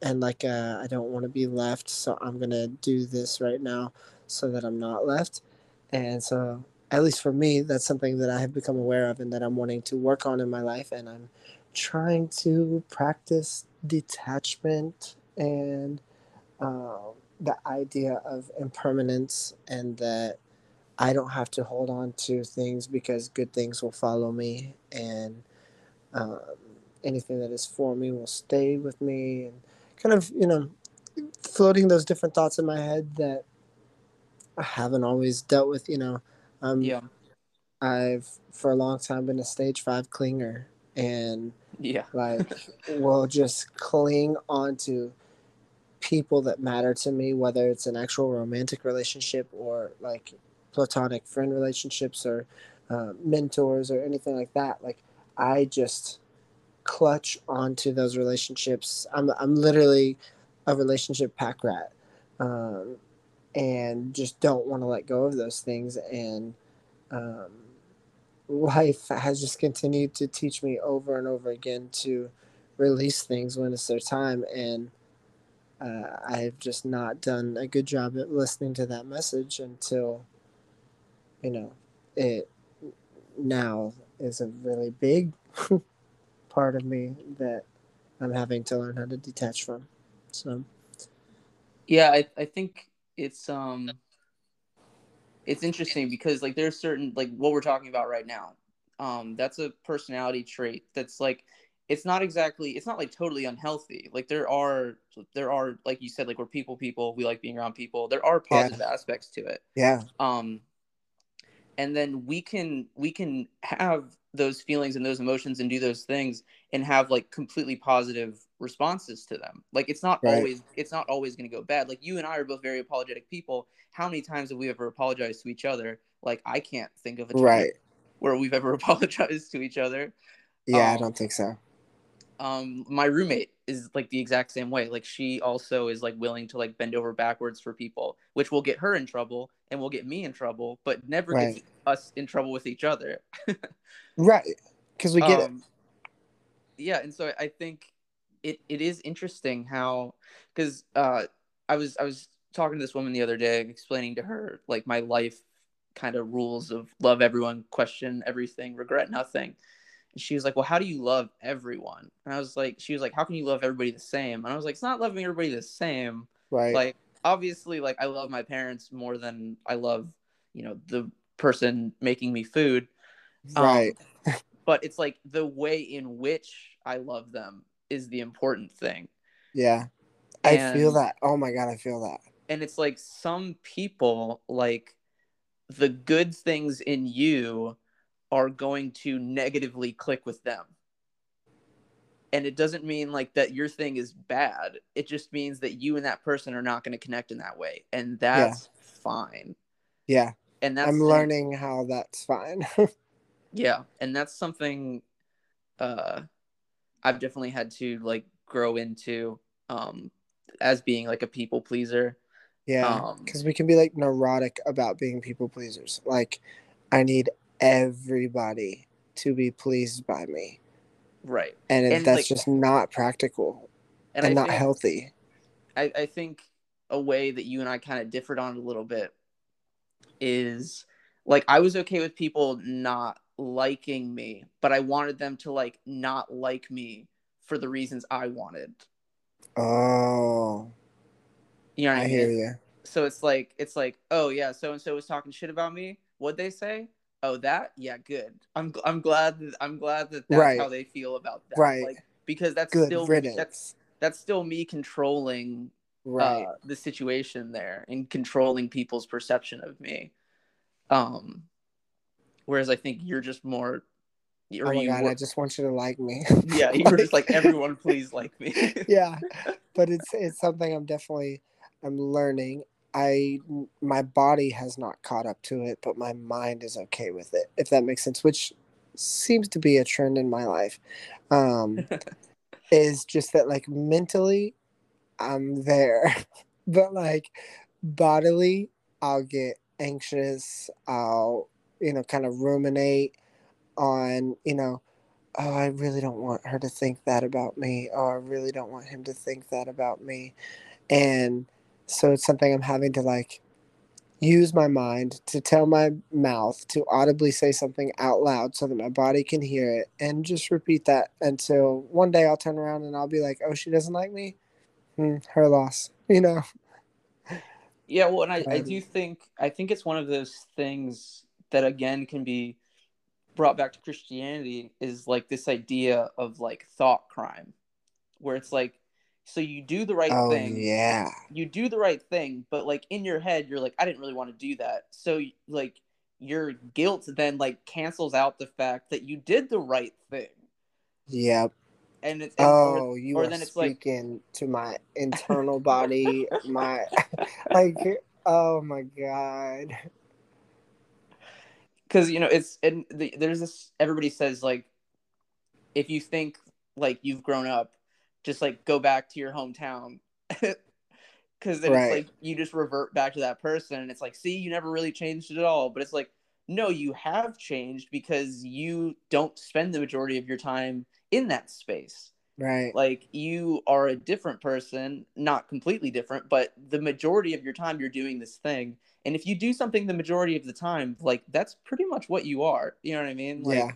and like a, I don't want to be left, so I'm going to do this right now so that I'm not left. And so at least for me, that's something that I have become aware of and that I'm wanting to work on in my life. And I'm trying to practice detachment and uh, the idea of impermanence, and that I don't have to hold on to things because good things will follow me, and um, anything that is for me will stay with me, and kind of, you know, floating those different thoughts in my head that I haven't always dealt with, you know. Um, yeah. I've, for a long time, been a stage five clinger, and yeah, like, will just cling onto people that matter to me, whether it's an actual romantic relationship or, like, platonic friend relationships or uh, mentors or anything like that. Like, I just clutch onto those relationships. I'm I'm literally a relationship pack rat, um, and just don't want to let go of those things. And um, life has just continued to teach me over and over again to release things when it's their time. And uh, I've just not done a good job at listening to that message until, you know, it now is a really big part of me that I'm having to learn how to detach from. So, yeah, I, I think it's um, it's interesting because, like, there's certain, like, what we're talking about right now, um, that's a personality trait that's, like, it's not exactly, it's not, like, totally unhealthy. Like, there are, there are, like you said, like, we're people, people, we like being around people. There are positive yeah. aspects to it. Yeah. Um, and then we can we can have those feelings and those emotions and do those things and have, like, completely positive responses to them. Like, it's not right. always it's not always going to go bad. Like, you and I are both very apologetic people. How many times have we ever apologized to each other? Like, I can't think of a time right. where we've ever apologized to each other. Yeah, um, I don't think so. Um, my roommate is, like, the exact same way. Like, she also is, like, willing to, like, bend over backwards for people, which will get her in trouble and will get me in trouble, but never right. gets us in trouble with each other. Right. Because we get um, it. Yeah. And so I think it, it is interesting how, because uh, I was, I was talking to this woman the other day, explaining to her, like, my life kind of rules of love everyone, question everything, regret nothing. She was like, well, how do you love everyone? And I was like, she was like, how can you love everybody the same? And I was like, it's not loving everybody the same. Right. Like, obviously, like, I love my parents more than I love, you know, the person making me food. Right. Um, but it's like the way in which I love them is the important thing. Yeah. I and, feel that. Oh my God, I feel that. And it's like some people, like, the good things in you are going to negatively click with them. And it doesn't mean, like, that your thing is bad. It just means that you and that person are not going to connect in that way. And that's yeah. fine. Yeah. And that's I'm learning how that's fine. Yeah. And that's something uh, I've definitely had to, like, grow into um, as being, like, a people pleaser. Yeah. Because um, we can be, like, neurotic about being people pleasers. Like, I need everybody to be pleased by me, right? And, and that's, like, just not practical and, and not think, healthy. I, I think a way that you and I kind of differed on a little bit is, like, I was okay with people not liking me, but I wanted them to, like, not like me for the reasons I wanted. Oh, you know what I, I mean? Hear you. So it's like it's like oh yeah, so and so was talking shit about me. What'd they say? Oh, that? Yeah, good. I'm I'm glad that I'm glad that that's right. how they feel about that. Right. Like, because that's good still riddance. that's that's still me controlling right. uh, the situation there and controlling people's perception of me. Um, whereas I think you're just more. Or oh my you God! Were, I just want you to like me. Yeah, you like, were just like, everyone, please like me. Yeah, but it's it's something I'm definitely I'm learning. I, my body has not caught up to it, but my mind is okay with it, if that makes sense, which seems to be a trend in my life, um, is just that, like, mentally I'm there, but, like, bodily I'll get anxious. I'll, you know, kind of ruminate on, you know, oh, I really don't want her to think that about me. Oh, I really don't want him to think that about me. And so it's something I'm having to, like, use my mind to tell my mouth to audibly say something out loud so that my body can hear it, and just repeat that until one day I'll turn around and I'll be like, oh, she doesn't like me? Hmm, her loss, you know? Yeah, well, and I, I do think, I think it's one of those things that, again, can be brought back to Christianity, is like this idea of like thought crime, where it's like, so you do the right oh, thing. Yeah. You do the right thing, but like in your head, you're like, I didn't really want to do that. So like your guilt then like cancels out the fact that you did the right thing. Yep. And it's and oh, or, you or are then it's speaking like... to my internal body, my like, oh my God. Because you know it's and the, there's this. Everybody says like, if you think like you've grown up, just like go back to your hometown, because then right. it's like you just revert back to that person, and it's like, see, you never really changed at all. But it's like, no, you have changed because you don't spend the majority of your time in that space. Right. Like you are a different person, not completely different, but the majority of your time you're doing this thing. And if you do something the majority of the time, like that's pretty much what you are. You know what I mean? Like, yeah.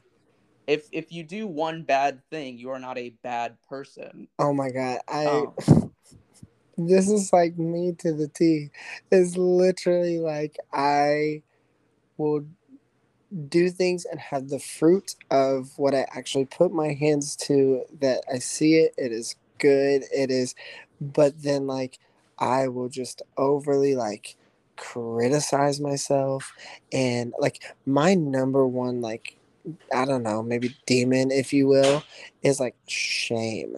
If if you do one bad thing, you are not a bad person. Oh my God. I oh. This is like me to the T. It's literally like I will do things and have the fruit of what I actually put my hands to, that I see it, it is good, it is, but then like I will just overly like criticize myself, and like my number one, like, I don't know, maybe demon, if you will, is like shame.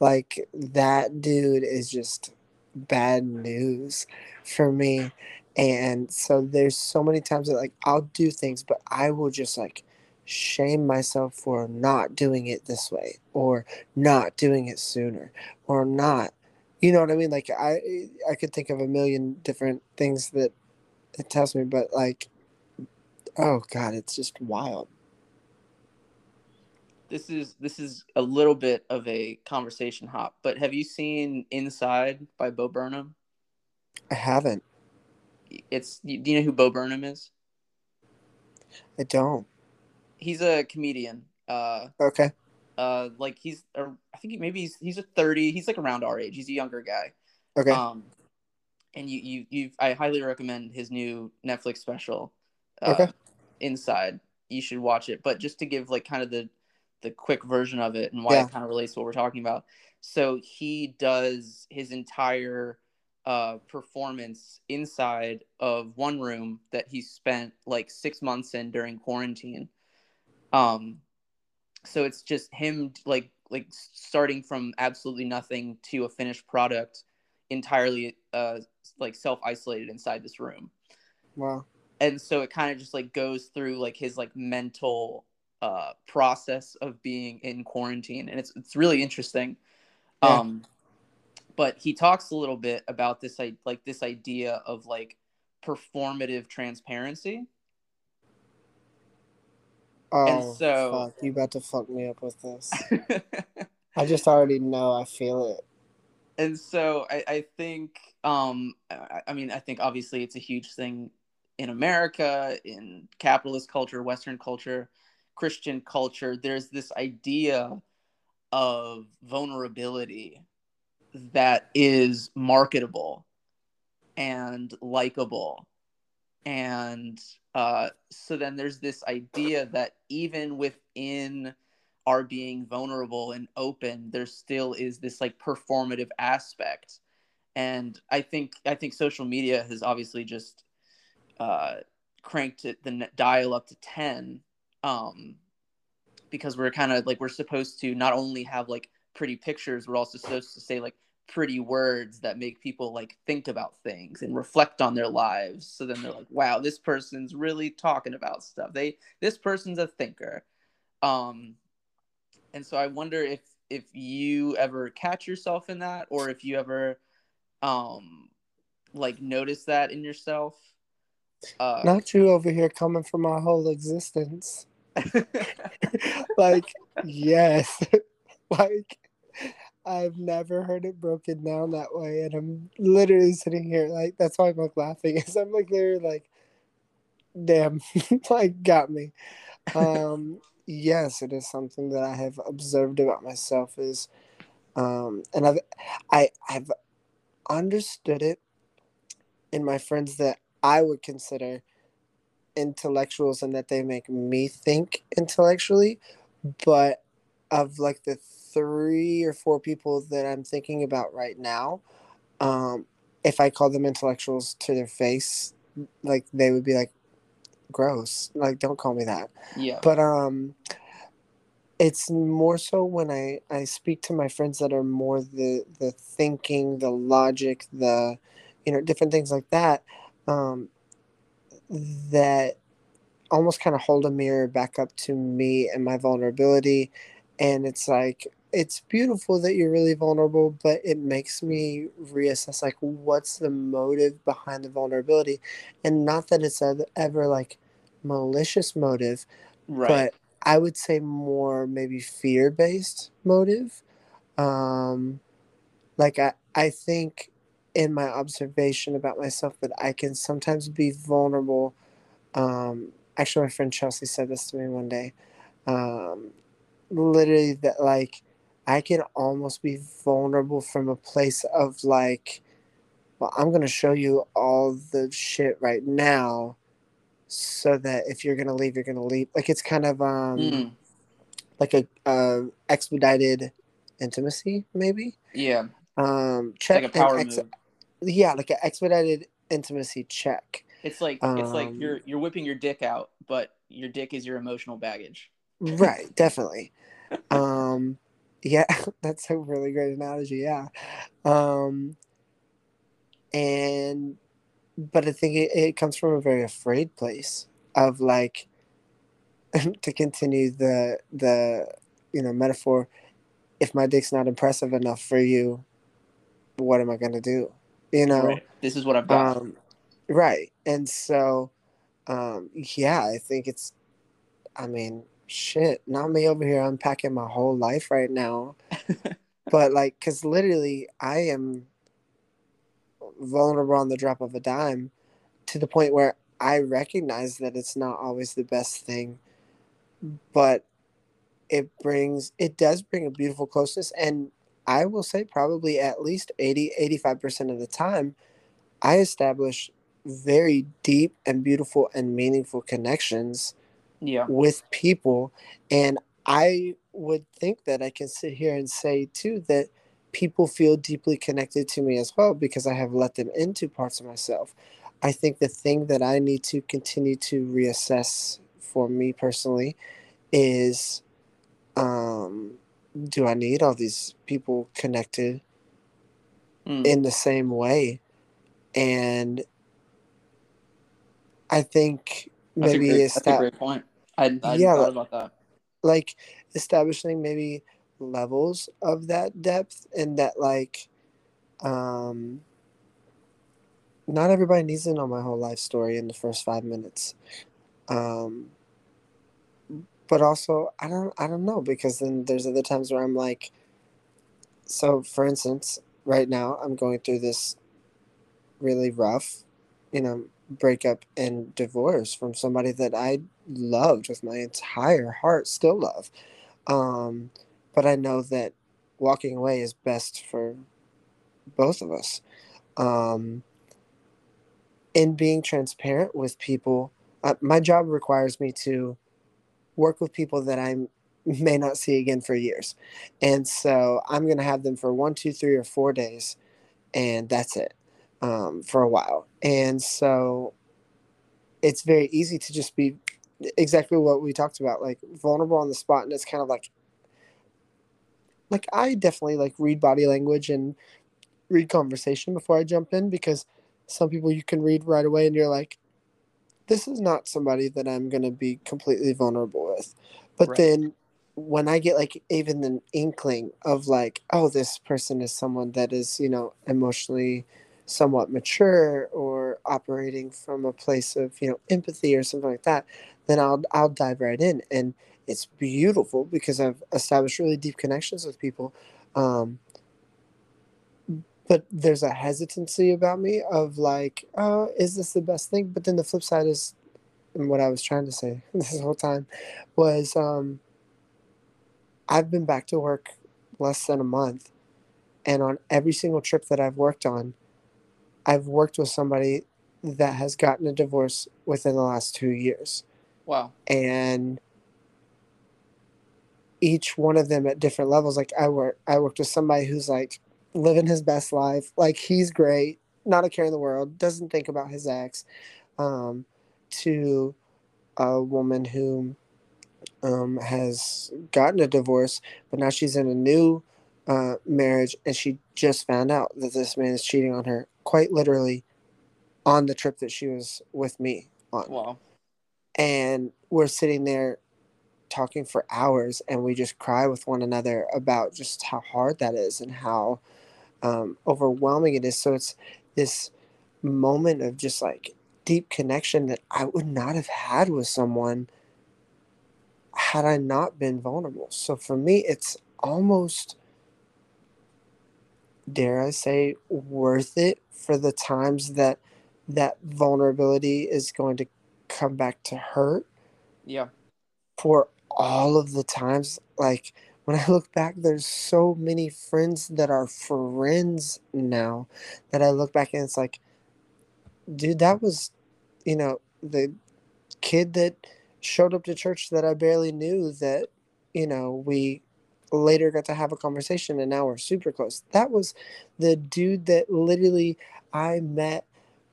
Like that dude is just bad news for me. And so there's so many times that, like, I'll do things, but I will just, like, shame myself for not doing it this way, or not doing it sooner, or not, you know what I mean? Like, I I could think of a million different things that it tells me, but, like, oh, God, it's just wild. This is this is a little bit of a conversation hop, but have you seen Inside by Bo Burnham? I haven't. It's do you know who Bo Burnham is? I don't. He's a comedian. Uh, okay. Uh, like he's, a, I think maybe he's he's a thirty. He's like around our age. He's a younger guy. Okay. Um, and you you you, I highly recommend his new Netflix special. Uh, okay. Inside, you should watch it. But just to give like kind of the the quick version of it and why yeah. it kind of relates to what we're talking about. So he does his entire Uh, performance inside of one room that he spent like six months in during quarantine. Um, so it's just him like like starting from absolutely nothing to a finished product, entirely uh, like self-isolated inside this room. Wow. And so it kind of just like goes through like his like mental uh, process of being in quarantine, and it's it's really interesting. Yeah. Um, But he talks a little bit about this, like this idea of like performative transparency. Oh, and so, fuck. You about to fuck me up with this. I just already know. I feel it. And so I, I think, um, I, I mean, I think obviously it's a huge thing in America, in capitalist culture, Western culture, Christian culture. There's this idea of vulnerability that is marketable and likable. And uh, so then there's this idea that even within our being vulnerable and open, there still is this like performative aspect. And I think I think social media has obviously just uh, cranked it, the dial up to ten, um, because we're kind of like, we're supposed to not only have like pretty pictures, we're also supposed to say like pretty words that make people like think about things and reflect on their lives. So then they're like, wow, this person's really talking about stuff. They, this person's a thinker. Um, and so I wonder if, if you ever catch yourself in that, or if you ever um, like notice that in yourself. Uh, Not you over here coming for my whole existence. Like, yes. Like, I've never heard it broken down that way, and I'm literally sitting here like, that's why I'm like laughing, is I'm like literally like, damn, like got me. Um, yes, it is something that I have observed about myself is, um, and I've I I've understood it in my friends that I would consider intellectuals, and that they make me think intellectually, but of like the three or four people that I'm thinking about right now, um, if I call them intellectuals to their face, like they would be like, gross, like don't call me that. Yeah. But um, it's more so when I, I speak to my friends that are more the, the thinking, the logic, the, you know, different things like that, um, that almost kind of hold a mirror back up to me and my vulnerability. And it's like, it's beautiful that you're really vulnerable, but it makes me reassess, like, what's the motive behind the vulnerability? And not that it's ever, like, malicious motive, right, but I would say more maybe fear-based motive. Um, like, I, I think in my observation about myself that I can sometimes be vulnerable. Um, actually, my friend Chelsea said this to me one day. Um, literally, that, like, I can almost be vulnerable from a place of like, well, I'm going to show you all the shit right now so that if you're going to leave, you're going to leave. Like, it's kind of um, mm. like a uh, expedited intimacy, maybe? Yeah. Um, check it's like a power ex- move. Yeah, like an expedited intimacy check. It's like um, it's like you're you're whipping your dick out, but your dick is your emotional baggage. Right, definitely. um Yeah, that's a really great analogy, yeah. Um, and, but I think it, it comes from a very afraid place of like, to continue the, the, you know, metaphor, if my dick's not impressive enough for you, what am I going to do? You know? Right. This is what I've got. Um, right. And so, um, yeah, I think it's, I mean, shit, not me over here unpacking my whole life right now. But like, because literally I am vulnerable on the drop of a dime, to the point where I recognize that it's not always the best thing, but it brings, it does bring a beautiful closeness. And I will say probably at least eighty, eighty-five percent of the time, I establish very deep and beautiful and meaningful connections. Yeah. With people. And I would think that I can sit here and say too that people feel deeply connected to me as well, because I have let them into parts of myself. I think the thing that I need to continue to reassess for me personally is, um, do I need all these people connected mm. in the same way? And I think maybe that's a great, that's a great point. I, I yeah, thought about that. Like establishing maybe levels of that depth, and that like, um, not everybody needs to know my whole life story in the first five minutes. Um, but also I don't, I don't know, because then there's other times where I'm like, so for instance, right now I'm going through this really rough, you know, breakup and divorce from somebody that I loved with my entire heart, still love. Um, but I know that walking away is best for both of us. Um, and being transparent with people, uh, my job requires me to work with people that I may not see again for years. And so I'm going to have them for one, two, three, or four days, and that's it. Um, for a while. And so it's very easy to just be exactly what we talked about, like vulnerable on the spot. And it's kind of like, like I definitely like read body language and read conversation before I jump in, because some people you can read right away and you're like, this is not somebody that I'm going to be completely vulnerable with. But right. Then when I get like even an inkling of like, oh, this person is someone that is, you know, emotionally somewhat mature or operating from a place of, you know, empathy or something like that, then I'll I'll dive right in. And it's beautiful because I've established really deep connections with people. Um, but there's a hesitancy about me of like, oh, is this the best thing? But then the flip side is, and what I was trying to say this whole time was, um, I've been back to work less than a month. And on every single trip that I've worked on, I've worked with somebody that has gotten a divorce within the last two years. Wow. And each one of them at different levels. Like I work, I worked with somebody who's like living his best life. Like he's great, not a care in the world, doesn't think about his ex, um, to a woman who um, has gotten a divorce, but now she's in a new uh, marriage. And she just found out that this man is cheating on her quite literally on the trip that she was with me on. Wow. And we're sitting there talking for hours, and we just cry with one another about just how hard that is and how um, overwhelming it is. So it's this moment of just like deep connection that I would not have had with someone had I not been vulnerable. So for me, it's almost, dare I say, worth it for the times that that vulnerability is going to come back to hurt. Yeah. For all of the times, like when I look back, there's so many friends that are friends now that I look back and it's like, dude, that was, you know, the kid that showed up to church that I barely knew that, you know, we later got to have a conversation and now we're super close. That was the dude that literally I met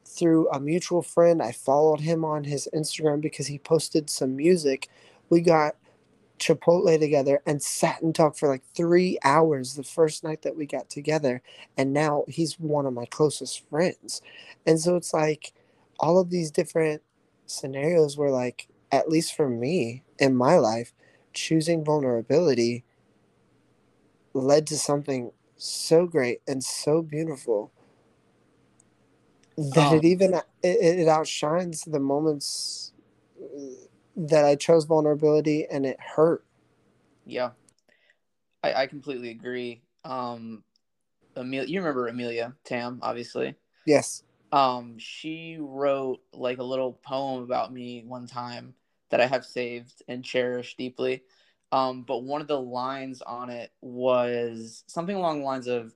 through a mutual friend. I followed him on his Instagram because he posted some music. We got Chipotle together and sat and talked for like three hours the first night that we got together. And now he's one of my closest friends. And so it's like all of these different scenarios were like, at least for me in my life, choosing vulnerability led to something so great and so beautiful that um, it even it, it outshines the moments that I chose vulnerability and it hurt. Yeah, I, I completely agree. Um, Amelia, you remember Amelia Tam, obviously. Yes. Um, she wrote like a little poem about me one time that I have saved and cherished deeply. Um, but one of the lines on it was something along the lines of,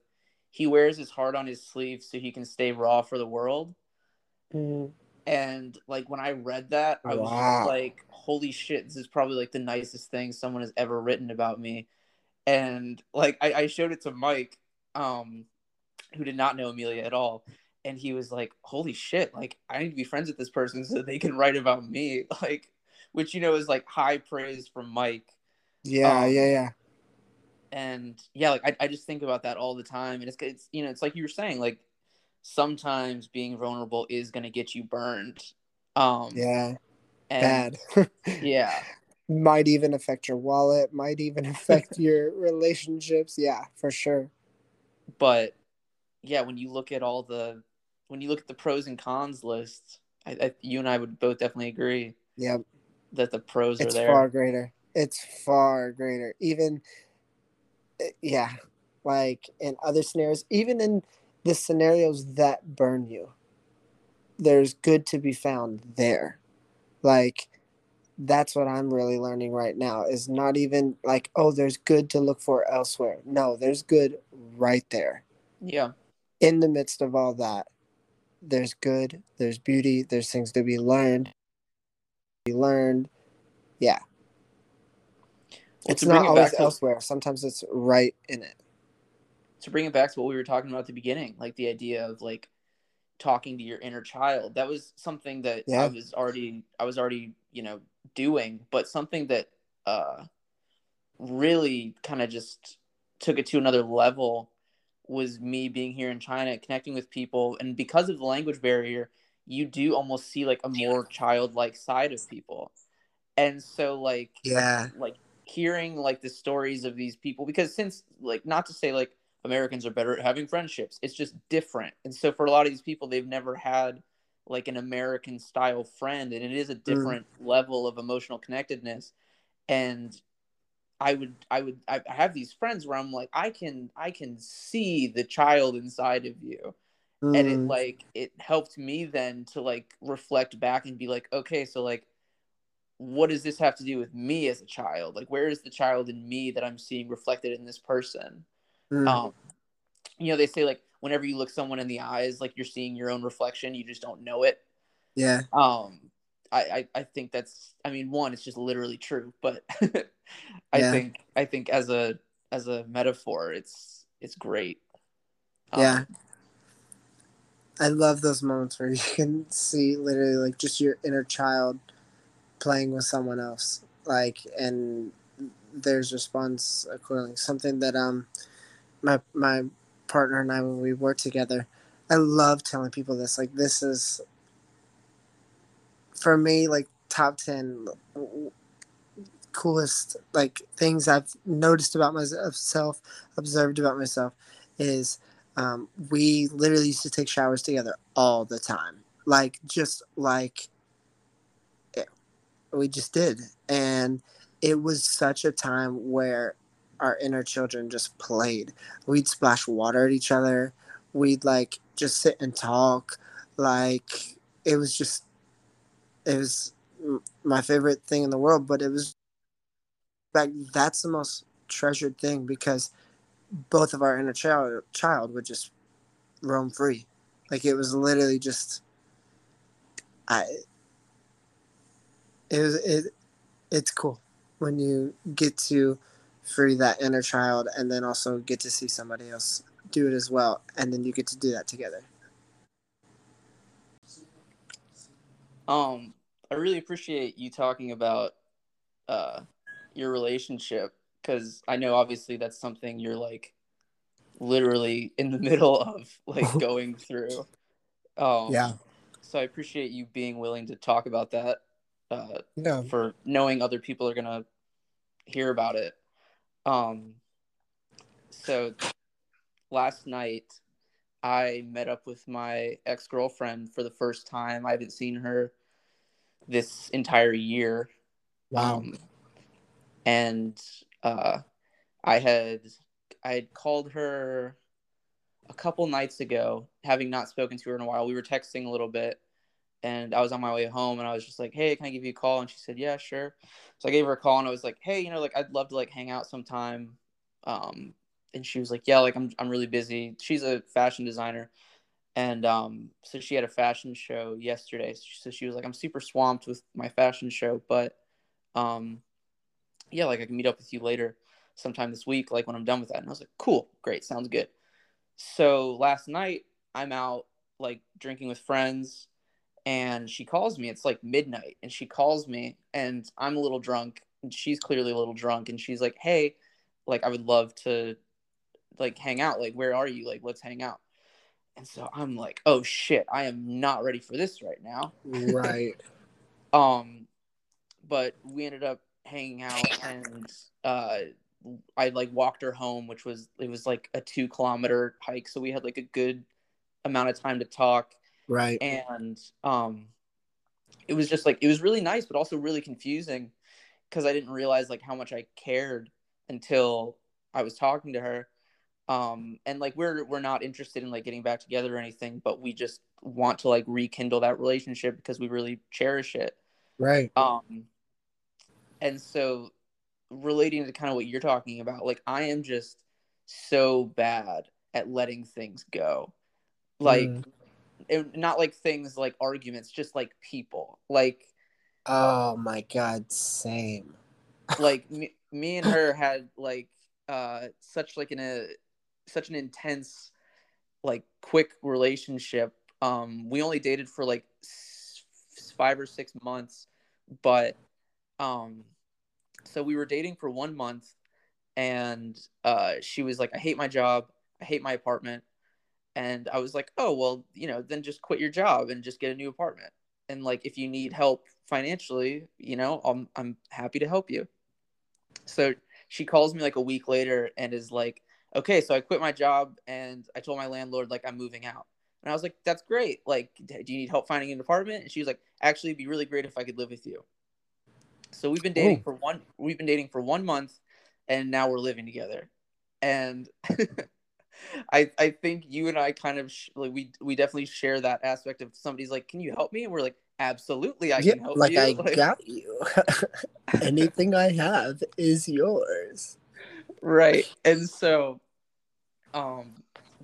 "He wears his heart on his sleeve so he can stay raw for the world." Mm. And, like, when I read that, I was wow. just like, holy shit, this is probably, like, the nicest thing someone has ever written about me. And, like, I, I showed it to Mike, um, who did not know Amelia at all. And he was like, holy shit, like, I need to be friends with this person so they can write about me. Like, which, you know, is, like, high praise from Mike. Yeah, um, yeah, yeah. And yeah, like I, I just think about that all the time, and it's it's you know it's like you were saying, like sometimes being vulnerable is gonna get you burned. Um, yeah, and, bad. Yeah, might even affect your wallet. Might even affect your relationships. Yeah, for sure. But yeah, when you look at all the when you look at the pros and cons list, I, I, you and I would both definitely agree. Yeah, that the pros it's are there. It's far greater. It's far greater. Even. Yeah, like in other scenarios, even in the scenarios that burn you, there's good to be found there. Like, that's what I'm really learning right now is not even like, oh, there's good to look for elsewhere. No, there's good right there. Yeah. In the midst of all that, there's good, there's beauty, there's things to be learned. Be learned. Yeah. It's not always elsewhere. Sometimes it's right in it. To bring it back to what we were talking about at the beginning, like the idea of like talking to your inner child, that was something that yeah. I was already, I was already, you know, doing, but something that uh, really kind of just took it to another level was me being here in China, connecting with people. And because of the language barrier, you do almost see like a more childlike side of people. And so like, yeah, like, hearing like the stories of these people, because since like, not to say like Americans are better at having friendships, it's just different. And so for a lot of these people, they've never had like an American style friend, and it is a different mm. level of emotional connectedness. And I would, I would, I have these friends where I'm like, I can, I can see the child inside of you. Mm. And it like, it helped me then to like reflect back and be like, okay, so like, what does this have to do with me as a child? Like, where is the child in me that I'm seeing reflected in this person? Mm. Um, you know, they say like, whenever you look someone in the eyes, like you're seeing your own reflection, you just don't know it. Yeah. Um, I, I, I think that's, I mean, one, it's just literally true, but I yeah. think, I think as a, as a metaphor, it's, it's great. Um, yeah. I love those moments where you can see literally like just your inner child playing with someone else, like, and there's response accordingly. Something that, um, my, my partner and I, when we work together, I love telling people this, like, this is, for me, like, top ten coolest, like, things I've noticed about myself, observed about myself, is um, we literally used to take showers together all the time. Like, just, like, it, we just did. And it was such a time where our inner children just played. We'd splash water at each other. We'd, like, just sit and talk. Like, it was just... It was my favorite thing in the world, but it was like that's the most treasured thing because both of our inner child child would just roam free. Like it was literally just, I. It was it, it's cool when you get to free that inner child and then also get to see somebody else do it as well, and then you get to do that together. Um, I really appreciate you talking about uh, your relationship because I know obviously that's something you're like literally in the middle of like going through. Um, yeah. So I appreciate you being willing to talk about that uh, yeah. for knowing other people are going to hear about it. Um, so last night I met up with my ex-girlfriend for the first time. I haven't seen her this entire year. Wow. Um, and uh, I had I had called her a couple nights ago, having not spoken to her in a while. We were texting a little bit, and I was on my way home, and I was just like, hey, can I give you a call? And she said, yeah, sure. So I gave her a call, and I was like, hey, you know, like, I'd love to, like, hang out sometime. Um, and she was like, yeah, like, I'm I'm really busy. She's a fashion designer. And um, so she had a fashion show yesterday. So she was like, I'm super swamped with my fashion show, but um, yeah, like I can meet up with you later sometime this week, like when I'm done with that. And I was like, cool, great, sounds good. So last night I'm out like drinking with friends and she calls me. It's like midnight and she calls me and I'm a little drunk and she's clearly a little drunk. And she's like, hey, like I would love to like hang out. Like, where are you? Like, let's hang out. And so I'm like, oh shit, I am not ready for this right now. Right. um, but we ended up hanging out, and uh, I like walked her home, which was it was like a two kilometer hike, so we had like a good amount of time to talk. Right. And um, it was just like it was really nice, but also really confusing because I didn't realize like how much I cared until I was talking to her. Um, and like, we're, we're not interested in like getting back together or anything, but we just want to like rekindle that relationship because we really cherish it. Right. Um, and so relating to kind of what you're talking about, like, I am just so bad at letting things go. Like, mm. it, not like things like arguments, just like people, like, oh um, my God, same. Like me, me and her had like, uh, such like in a, such an intense like quick relationship. Um we only dated for like s- five or six months but um so we were dating for one month, and uh she was like, I hate my job, I hate my apartment. And I was like, oh well, you know, then just quit your job and just get a new apartment, and like if you need help financially, you know, I'm I'm happy to help you. So she calls me like a week later and is like, okay, so I quit my job and I told my landlord, like, I'm moving out. And I was like, that's great. Like, do you need help finding an apartment? And she was like, actually, it'd be really great if I could live with you. So we've been dating Ooh. for one, we've been dating for one month. and now we're living together. And I I think you and I kind of sh- like we we definitely share that aspect of somebody's like, can you help me? And we're like, absolutely, I yeah, can help like you. I like I got you. Anything I have is yours. Right. And so, um,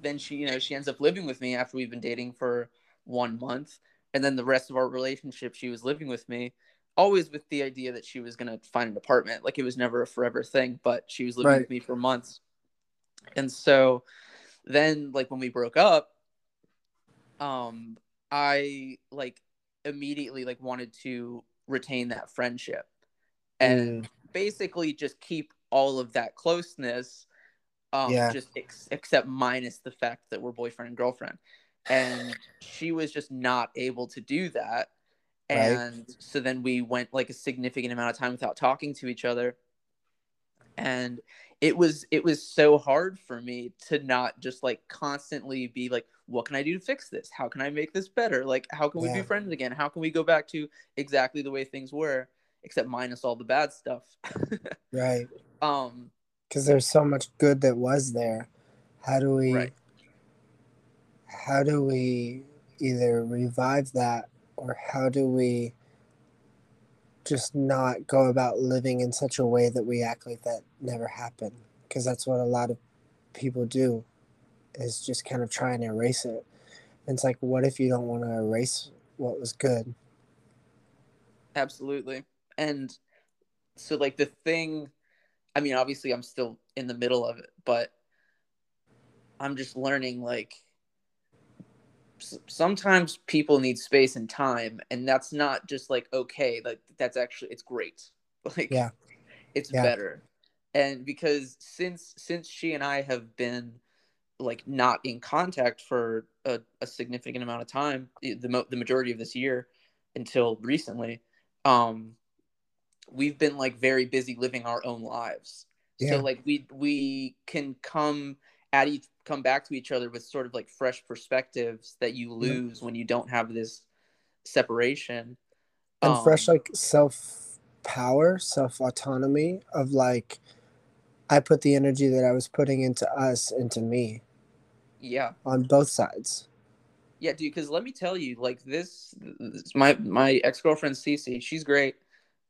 then she, you know, she ends up living with me after we've been dating for one month, and then the rest of our relationship, she was living with me, always with the idea that she was gonna find an apartment. Like it was never a forever thing, but she was living right. with me for months. And so then, like, when we broke up, um, I, like, immediately, like, wanted to retain that friendship and mm. basically just keep all of that closeness, um, yeah. just ex- except minus the fact that we're boyfriend and girlfriend. And she was just not able to do that. And right. so then we went, like, a significant amount of time without talking to each other. And it was it was so hard for me to not just, like, constantly be like, what can I do to fix this? How can I make this better? Like, how can yeah. we be friends again? How can we go back to exactly the way things were, except minus all the bad stuff? Right. Um, because there's so much good that was there. How do we right. how do we either revive that, or how do we just not go about living in such a way that we act like that never happened? Because that's what a lot of people do, is just kind of try and erase it. And it's like, what if you don't want to erase what was good? Absolutely. And so, like, the thing, I mean, obviously I'm still in the middle of it, but I'm just learning, like, sometimes people need space and time, and that's not just like, okay, like, that's actually, it's great. Like, yeah. it's yeah. better. And because since, since she and I have been, like, not in contact for a, a significant amount of time, the mo- the majority of this year until recently, um, we've been, like, very busy living our own lives. Yeah. So, like, we, we can come at each come back to each other with sort of, like, fresh perspectives that you lose when you don't have this separation. And um, fresh, like, self-power, self-autonomy of, like, I put the energy that I was putting into us into me. Yeah. On both sides. Yeah, dude, because let me tell you, like, this, this my my ex-girlfriend Cece, she's great,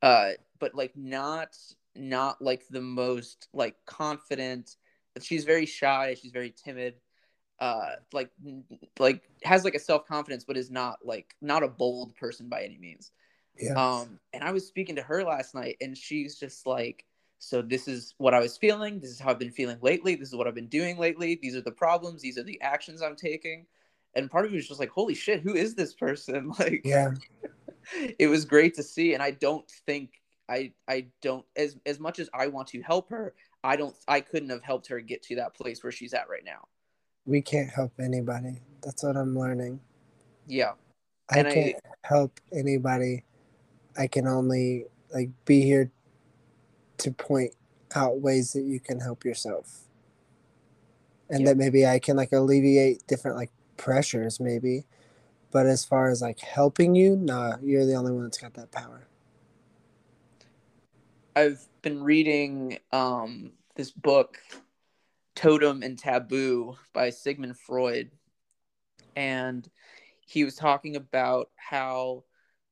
uh, but, like, not not, like, the most, like, confident. She's very shy. She's very timid. Uh, like, like has like a self confidence, but is not like not a bold person by any means. Yeah. Um. And I was speaking to her last night, and she's just like, "So this is what I was feeling. This is how I've been feeling lately. This is what I've been doing lately. These are the problems. These are the actions I'm taking." And part of me was just like, "Holy shit, who is this person?" Like, yeah. It was great to see, and I don't think I I don't as as much as I want to help her, I don't. I couldn't have helped her get to that place where she's at right now. We can't help anybody. That's what I'm learning. Yeah, I and can't I, help anybody. I can only, like, be here to point out ways that you can help yourself, and yeah. that maybe I can, like, alleviate different, like, pressures, maybe. But as far as, like, helping you, nah, you're the only one that's got that power. I've been reading um, this book, Totem and Taboo, by Sigmund Freud. And he was talking about how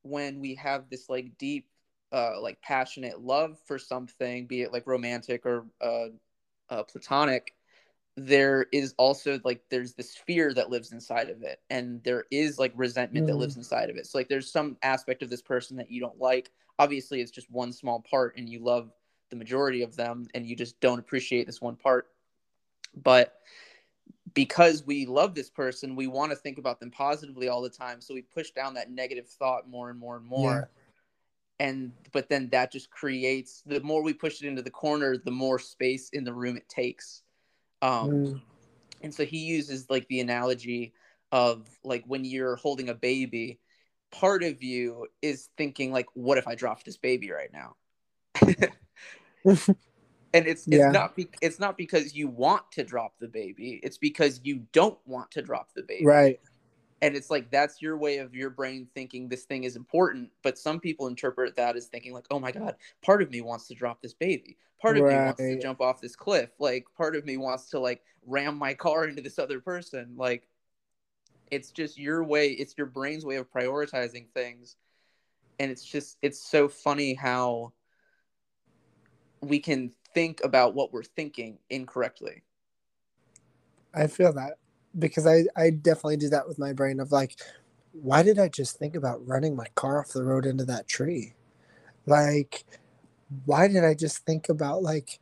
when we have this, like, deep, uh, like, passionate love for something, be it, like, romantic or uh, uh, platonic, there is also, like, there's this fear that lives inside of it. And there is, like, resentment mm-hmm. that lives inside of it. So, like, there's some aspect of this person that you don't like. Obviously, it's just one small part, and you love the majority of them, and you just don't appreciate this one part. But because we love this person, we want to think about them positively all the time. So we push down that negative thought more and more and more. Yeah. And but then that just creates, the more we push it into the corner, the more space in the room it takes. Um, mm. And so he uses, like, the analogy of, like, when you're holding a baby, part of you is thinking, like, what if I dropped this baby right now? And it's it's yeah. not be- it's not because you want to drop the baby. It's because you don't want to drop the baby. Right. And it's like, that's your way of your brain thinking this thing is important. But some people interpret that as thinking like, oh my God, part of me wants to drop this baby. Part of right. me wants to jump off this cliff. Like part of me wants to like ram my car into this other person. Like it's just your way. It's your brain's way of prioritizing things. And it's just, it's so funny how we can think about what we're thinking incorrectly. I feel that. Because I, I definitely do that with my brain of like, why did I just think about running my car off the road into that tree? Like, why did I just think about like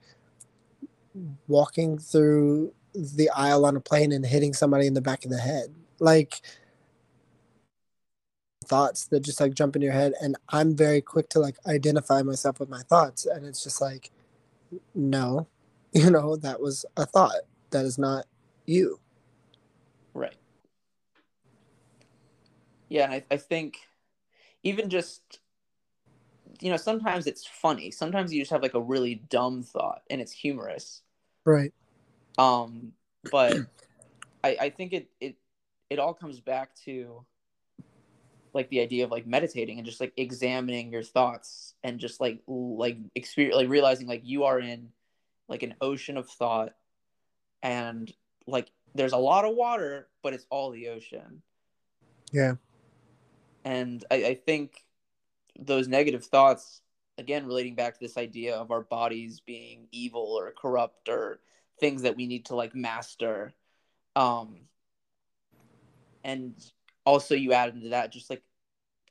walking through the aisle on a plane and hitting somebody in the back of the head? Like thoughts that just like jump in your head. And I'm very quick to like identify myself with my thoughts. And it's just like, no, you know, that was a thought. That is not you. Right. Yeah, and I, I think even just, you know, sometimes it's funny. Sometimes you just have like a really dumb thought and it's humorous. Right. Um, but I, I think it, it it all comes back to like the idea of like meditating and just like examining your thoughts and just like like experience, like realizing like you are in like an ocean of thought and like there's a lot of water, but it's all the ocean. Yeah. And I, I think those negative thoughts, again, relating back to this idea of our bodies being evil or corrupt or things that we need to like master. Um, and also you add into that just like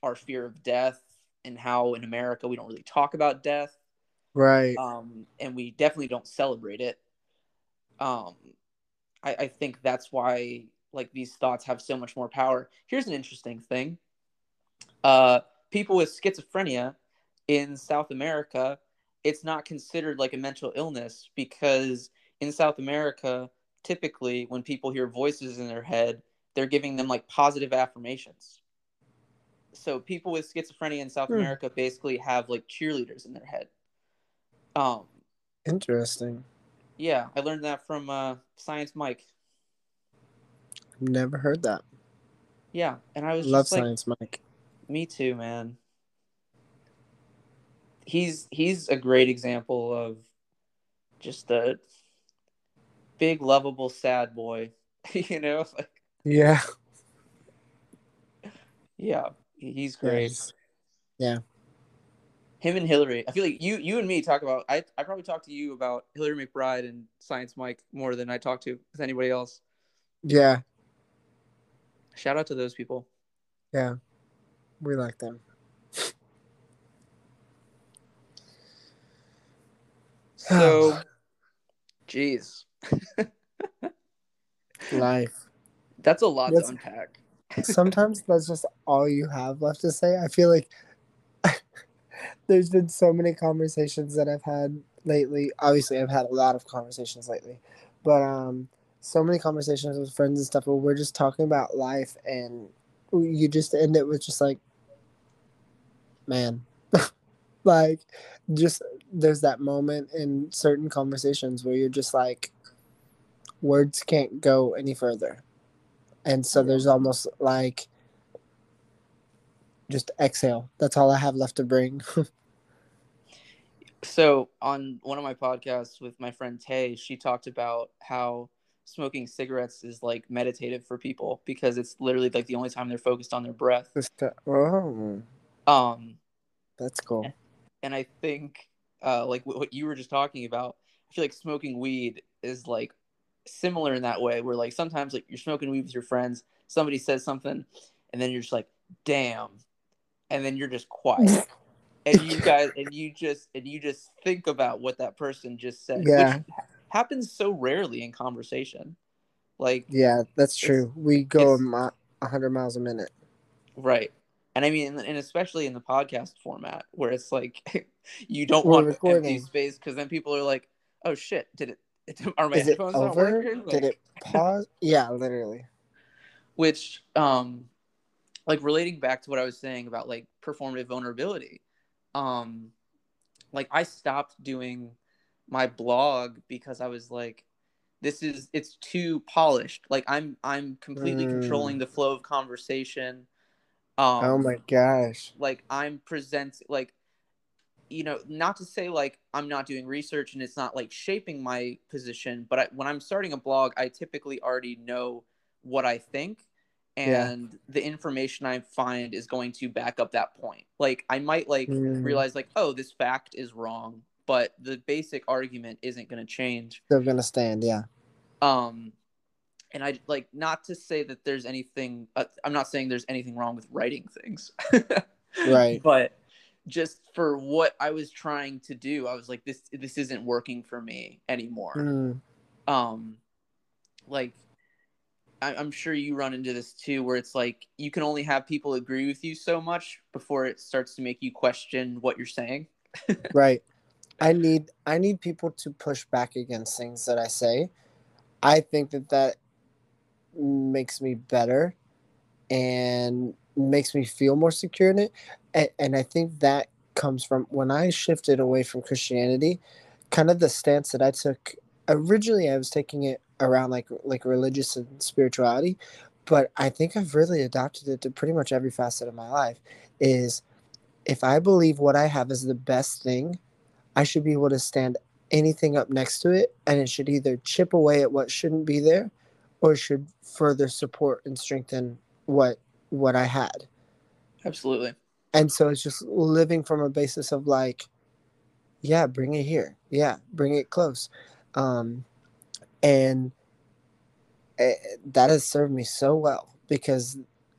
our fear of death and how in America we don't really talk about death. Right. Um, and we definitely don't celebrate it. Um, I, I think that's why like these thoughts have so much more power. Here's an interesting thing. Uh, people with schizophrenia in South America, it's not considered like a mental illness because in South America, typically when people hear voices in their head, they're giving them like positive affirmations. So people with schizophrenia in South mm. America basically have like cheerleaders in their head. Um, Interesting. Yeah, I learned that from uh, Science Mike. Never heard that. Yeah, and I was love just like, Science Mike. Me too, man. He's he's a great example of just a big, lovable, sad boy. You know, like yeah, yeah, he's great. Yes. Yeah. Him and Hillary. I feel like you you and me talk about, I, I probably talk to you about Hillary McBride and Science Mike more than I talk to with anybody else. Yeah. Shout out to those people. Yeah. We like them. So, geez. Life. That's a lot that's, to unpack. Sometimes that's just all you have left to say. I feel like there's been so many conversations that I've had lately. Obviously, I've had a lot of conversations lately. But um, so many conversations with friends and stuff where we're just talking about life and you just end it with just like, man. Like, just there's that moment in certain conversations where you're just like, words can't go any further. And so there's almost like, just exhale. That's all I have left to bring. So on one of my podcasts with my friend Tay, she talked about how smoking cigarettes is like meditative for people because it's literally like the only time they're focused on their breath. Oh, um, that's cool. And I think uh, like w- what you were just talking about, I feel like smoking weed is like similar in that way where like sometimes like you're smoking weed with your friends, somebody says something and then you're just like, damn. And then you're just quiet, and you guys, and you just, and you just think about what that person just said, yeah. which ha- happens so rarely in conversation. Like, yeah, that's true. We go a hundred miles a minute, right? And I mean, and especially in the podcast format, where it's like you don't We're want recording. Empty space because then people are like, "Oh shit, did it? Are my Is headphones not working? Like, did it pause?" Yeah, literally. Which, um. Like relating back to what I was saying about like performative vulnerability. Um, like I stopped doing my blog because I was like, this is, it's too polished. Like I'm, I'm completely mm. controlling the flow of conversation. Um, oh my gosh. Like I'm presenting, like, you know, not to say like I'm not doing research and it's not like shaping my position, but I, when I'm starting a blog, I typically already know what I think. And yeah. the information I find is going to back up that point. Like I might like mm. realize like, oh, this fact is wrong, but the basic argument isn't going to change. They're going to stand. Yeah. Um, and I like not to say that there's anything, uh, I'm not saying there's anything wrong with writing things. Right. But just for what I was trying to do, I was like, this, this isn't working for me anymore. Mm. Um, like, I'm sure you run into this too, where it's like you can only have people agree with you so much before it starts to make you question what you're saying. Right. I need I need people to push back against things that I say. I think that that makes me better and makes me feel more secure in it. And, and I think that comes from when I shifted away from Christianity, kind of the stance that I took. Originally, I was taking it around like like religious and spirituality, but I think I've really adopted it to pretty much every facet of my life. Is if I believe what I have is the best thing, I should be able to stand anything up next to it, and it should either chip away at what shouldn't be there, or should further support and strengthen what what I had. Absolutely. And so it's just living from a basis of like, yeah, bring it here, yeah, bring it close. Um, and it, that has served me so well because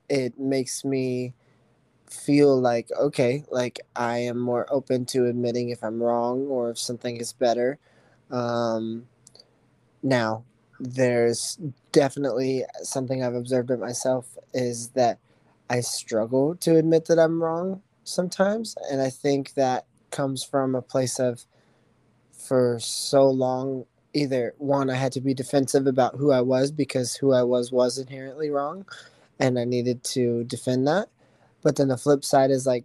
it makes me feel like, okay, like I am more open to admitting if I'm wrong or if something is better. Um, now, there's definitely something I've observed of myself is that I struggle to admit that I'm wrong sometimes. And I think that comes from a place of, for so long, either one, I had to be defensive about who I was because who I was was inherently wrong and I needed to defend that. But then the flip side is like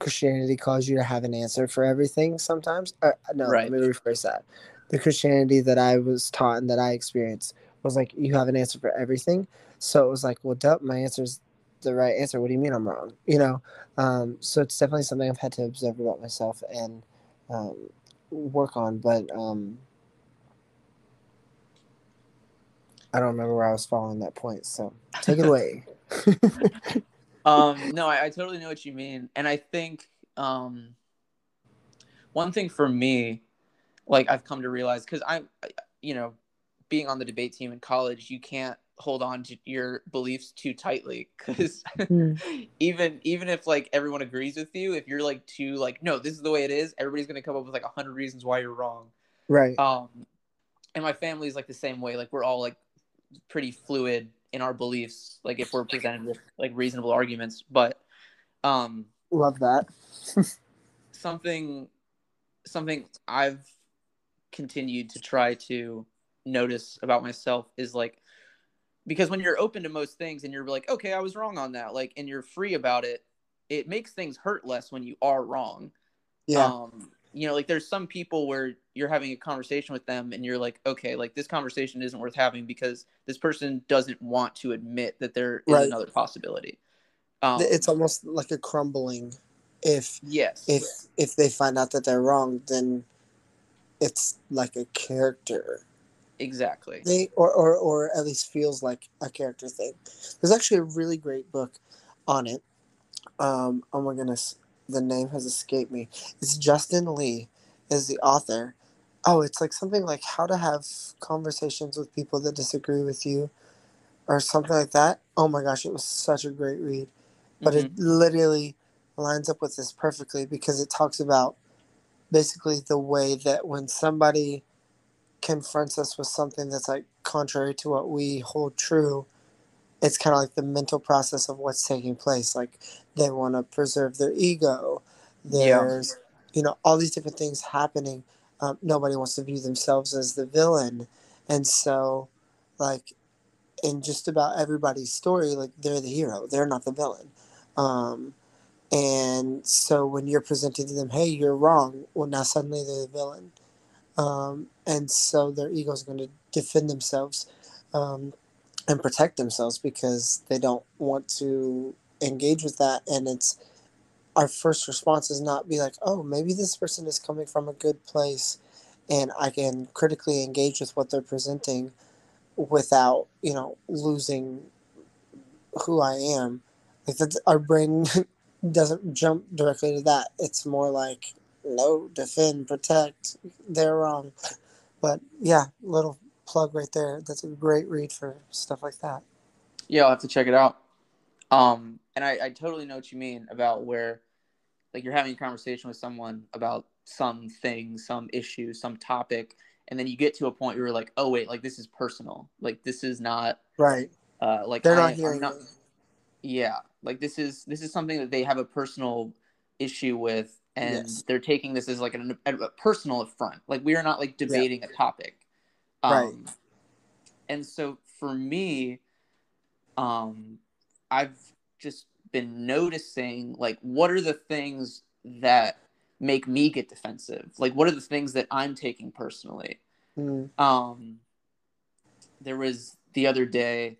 Christianity calls you to have an answer for everything sometimes. Or, no, right. Let me rephrase that. The Christianity that I was taught and that I experienced was like, you have an answer for everything. So it was like, well, duh, my answer is the right answer. What do you mean I'm wrong? You know? Um, so it's definitely something I've had to observe about myself and um, work on. But, um, I don't remember where I was following that point, so take it away. um, no, I, I totally know what you mean. And I think um, one thing for me, like I've come to realize, because I'm, you know, being on the debate team in college, you can't hold on to your beliefs too tightly because mm. even even if like everyone agrees with you, if you're like too like, no, this is the way it is, everybody's going to come up with like a hundred reasons why you're wrong. Right. Um, and my family's like the same way. Like we're all like, pretty fluid in our beliefs, like if we're presented with like reasonable arguments. But um love that. something something I've continued to try to notice about myself is like, because when you're open to most things and you're like, okay, I was wrong on that, like, and you're free about it, it makes things hurt less when you are wrong. Yeah. Um, you know, like there's some people where you're having a conversation with them and you're like, okay, like this conversation isn't worth having because this person doesn't want to admit that there is right. another possibility. Um, it's almost like a crumbling. If yes, if yeah. if they find out that they're wrong, then it's like a character. Exactly. They, or, or, or at least feels like a character thing. There's actually a really great book on it. Um, oh my goodness. The name has escaped me. It's Justin Lee is the author. Oh, it's like something like how to have conversations with people that disagree with you or something like that. Oh my gosh, it was such a great read. But mm-hmm. it literally lines up with this perfectly because it talks about basically the way that when somebody confronts us with something that's like contrary to what we hold true, it's kind of like the mental process of what's taking place. Like they want to preserve their ego. There's, yeah. you know, all these different things happening. Um, nobody wants to view themselves as the villain. And so like in just about everybody's story, like they're the hero, they're not the villain. Um, and so when you're presenting to them, hey, you're wrong. Well, now suddenly they're the villain. Um, and so their ego is going to defend themselves um, and protect themselves because they don't want to engage with that. And it's our first response is not be like, oh, maybe this person is coming from a good place and I can critically engage with what they're presenting without, you know, losing who I am. Like that's, our brain doesn't jump directly to that. It's more like, no, defend, protect, they're wrong. But yeah, little plug right there. That's a great read for stuff like that. Yeah, I'll have to check it out. Um, and I, I totally know what you mean about where, like, you're having a conversation with someone about something, some issue, some topic, and then you get to a point where you're like, oh, wait, like, this is personal. Like, this is not – right. Uh, like, they're not I, hearing I'm not, yeah. Like, this is this is something that they have a personal issue with, and yes. they're taking this as, like, an, a, a personal affront. Like, we are not, like, debating yeah. a topic. Um, right. And so, for me, um, I've just been noticing, like, what are the things that make me get defensive? Like, what are the things that I'm taking personally? Mm. Um, there was the other day,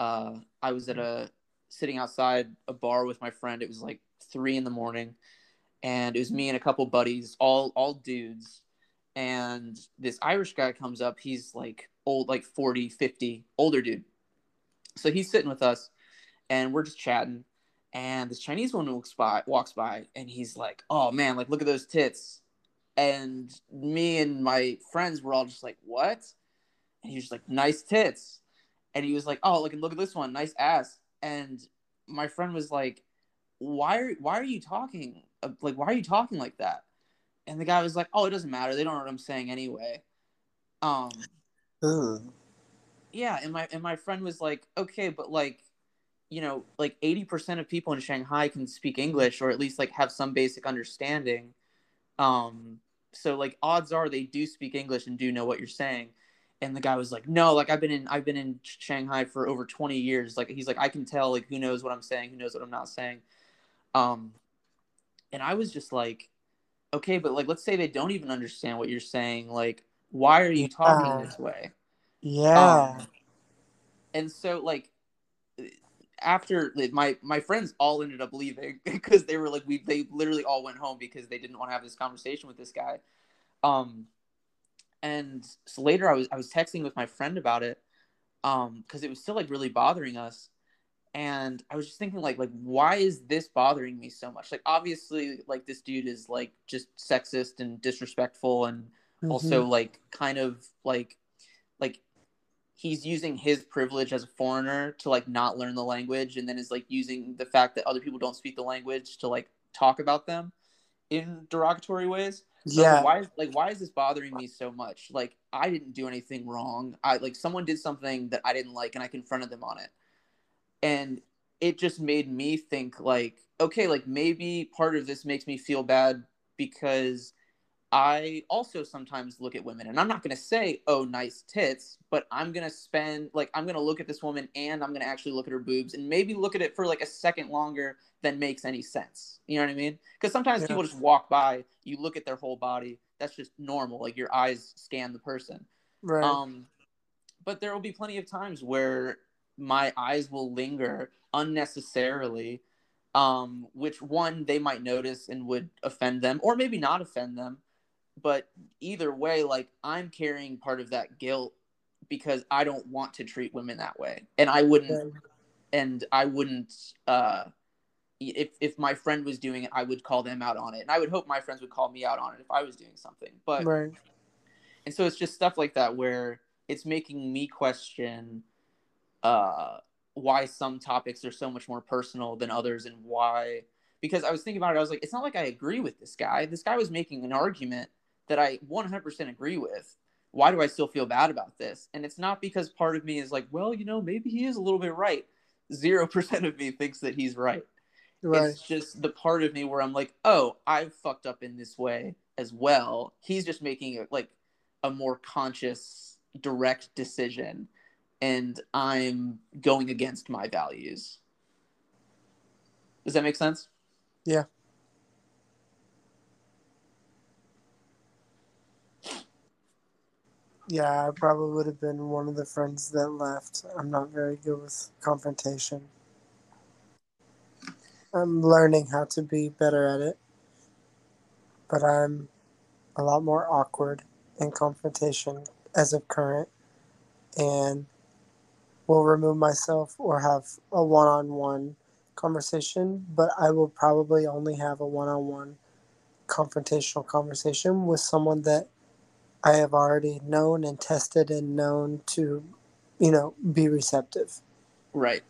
uh, I was at a sitting outside a bar with my friend. It was like three in the morning, and it was me and a couple buddies, all all dudes. And this Irish guy comes up. He's like old, like forty, fifty, older dude. So he's sitting with us, and we're just chatting. And this Chinese woman walks by, walks by, and he's like, "Oh man, like look at those tits." And me and my friends were all just like, "What?" And he was just like, "Nice tits." And he was like, "Oh, look and look at this one, nice ass." And my friend was like, "Why are why are you talking like why are you talking like that?" And the guy was like, "Oh, it doesn't matter. They don't know what I'm saying anyway." Um, Ooh. Yeah, and my and my friend was like, "Okay, but like, you know, like eighty percent of people in Shanghai can speak English or at least like have some basic understanding. Um, so like odds are they do speak English and do know what you're saying." And the guy was like, "No, like I've been in I've been in Shanghai for over twenty years. Like he's like, I can tell like who knows what I'm saying, who knows what I'm not saying." Um, and I was just like, okay, but like let's say they don't even understand what you're saying. Like, why are you talking uh, this way? Yeah. Um, and so like after like, my my friends all ended up leaving because they were like we they literally all went home because they didn't want to have this conversation with this guy. Um, and so later I was I was texting with my friend about it um, because it was still like really bothering us. And I was just thinking like like why is this bothering me so much? Like obviously like this dude is like just sexist and disrespectful and mm-hmm. also like kind of like like he's using his privilege as a foreigner to like not learn the language and then is like using the fact that other people don't speak the language to like talk about them in derogatory ways. So yeah. Like, why is like why is this bothering me so much? Like I didn't do anything wrong. I like someone did something that I didn't like and I confronted them on it. And it just made me think like, okay, like maybe part of this makes me feel bad because I also sometimes look at women and I'm not going to say, oh, nice tits, but I'm going to spend like, I'm going to look at this woman and I'm going to actually look at her boobs and maybe look at it for like a second longer than makes any sense. You know what I mean? Because sometimes yeah. people just walk by, you look at their whole body. That's just normal. Like your eyes scan the person. Right. Um, but there will be plenty of times where my eyes will linger unnecessarily, um, which one they might notice and would offend them or maybe not offend them. But either way, like I'm carrying part of that guilt because I don't want to treat women that way. And I wouldn't, and I wouldn't, uh, if, if my friend was doing it, I would call them out on it. And I would hope my friends would call me out on it if I was doing something, but, right. And so it's just stuff like that where it's making me question uh why some topics are so much more personal than others and why, because I was thinking about it, I was like, it's not like I agree with this guy. This guy was making an argument that I one hundred percent agree with. Why do I still feel bad about this? And it's not because part of me is like, well, you know, maybe he is a little bit right. Zero percent of me thinks that he's right. Right. It's just the part of me where I'm like, oh, I've fucked up in this way as well. He's just making it like a more conscious, direct decision. And I'm going against my values. Does that make sense? Yeah. Yeah, I probably would have been one of the friends that left. I'm not very good with confrontation. I'm learning how to be better at it, but I'm a lot more awkward in confrontation as of current, and will remove myself or have a one-on-one conversation, but I will probably only have a one-on-one confrontational conversation with someone that I have already known and tested and known to, you know, be receptive. Right.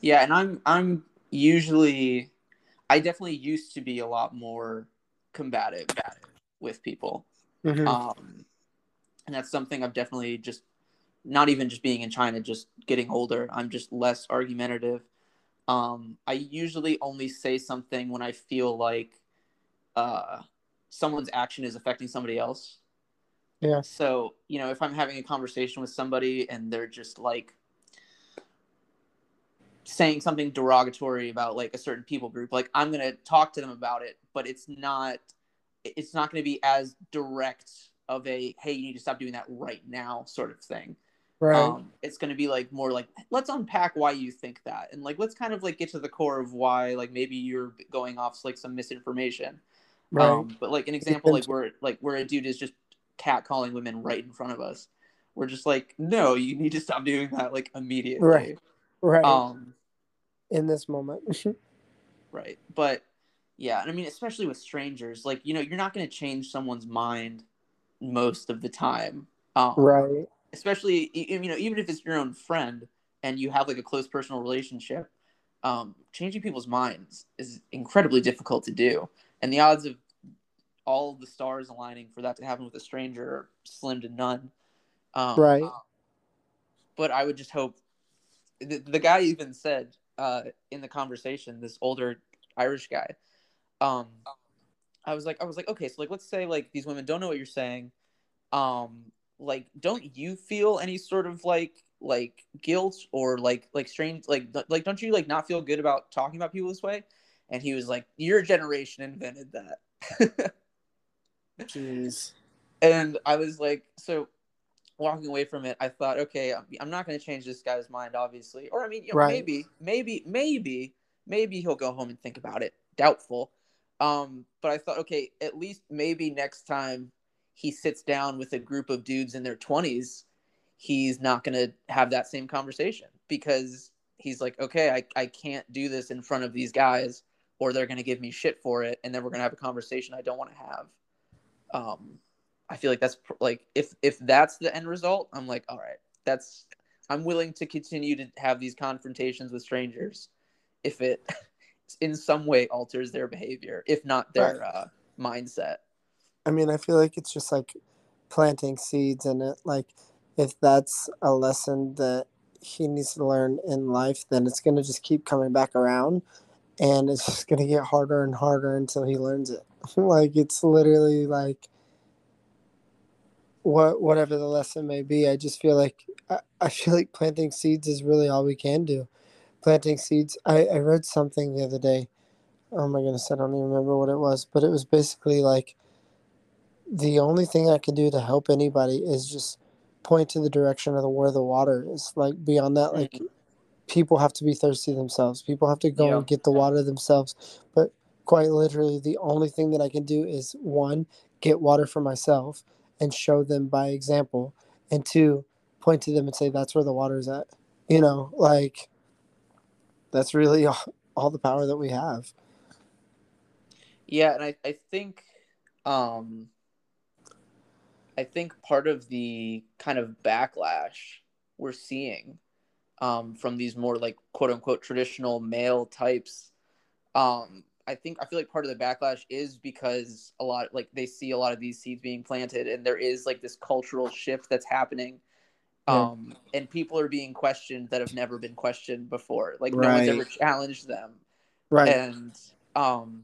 Yeah, and I'm I'm usually, I definitely used to be a lot more combative with people. Mm-hmm. Um, and that's something I've definitely just, not even just being in China, just getting older, I'm just less argumentative. Um, I usually only say something when I feel like uh, someone's action is affecting somebody else. Yeah. So, you know, if I'm having a conversation with somebody and they're just like saying something derogatory about like a certain people group, like I'm going to talk to them about it, but it's not, it's not going to be as direct of a, hey, you need to stop doing that right now sort of thing. Right. Um, it's going to be like more like, let's unpack why you think that. And like, let's kind of like get to the core of why, like maybe you're going off like some misinformation. Right. Um, but like an example, like where, like where a dude is just catcalling women right in front of us. We're just like, no, you need to stop doing that like immediately. Right. Right. Um, in this moment. Right. But yeah, I mean, especially with strangers, like, you know, you're not going to change someone's mind most of the time. Um, right. Especially, you know, even if it's your own friend and you have like a close personal relationship, um, changing people's minds is incredibly difficult to do. And the odds of all the stars aligning for that to happen with a stranger are slim to none. Um, right. Um, but I would just hope, the, the guy even said uh, in the conversation, this older Irish guy, um, I was like, I was like, okay, so like, let's say like these women don't know what you're saying. Um, like, don't you feel any sort of like, like guilt or like, like strange, like, like, don't you like not feel good about talking about people this way? And he was like, your generation invented that. Jeez. And I was like, so walking away from it, I thought, okay, I'm not going to change this guy's mind, obviously. Or I mean, you know, right. maybe, maybe, maybe, maybe he'll go home and think about it. Doubtful. Um, but I thought, okay, at least maybe next time he sits down with a group of dudes in their twenties, he's not going to have that same conversation because he's like, okay, I, I can't do this in front of these guys or they're going to give me shit for it. And then we're going to have a conversation I don't want to have. Um, I feel like that's pr- like, if, if that's the end result, I'm like, all right, that's, I'm willing to continue to have these confrontations with strangers if it in some way alters their behavior, if not their right. uh, mindset. I mean, I feel like it's just like planting seeds in it. Like if that's a lesson that he needs to learn in life, then it's going to just keep coming back around and it's just going to get harder and harder until he learns it. Like it's literally like what, whatever the lesson may be. I just feel like, I, I feel like planting seeds is really all we can do. Planting seeds. I, I read something the other day. Oh my goodness, I don't even remember what it was, but it was basically like the only thing I can do to help anybody is just point to the direction of the where the water is. Like beyond that, like mm-hmm. people have to be thirsty themselves. People have to go yeah. and get the water themselves. But quite literally, the only thing that I can do is one, get water for myself and show them by example, and two, point to them and say that's where the water is at. You know, like. That's really all, all the power that we have. Yeah, and I, I think um, I think part of the kind of backlash we're seeing um, from these more like quote unquote traditional male types, um, I think I feel like part of the backlash is because a lot like they see a lot of these seeds being planted, and there is like this cultural shift that's happening. Um, and people are being questioned that have never been questioned before. Like right. no one's ever challenged them. Right. And um,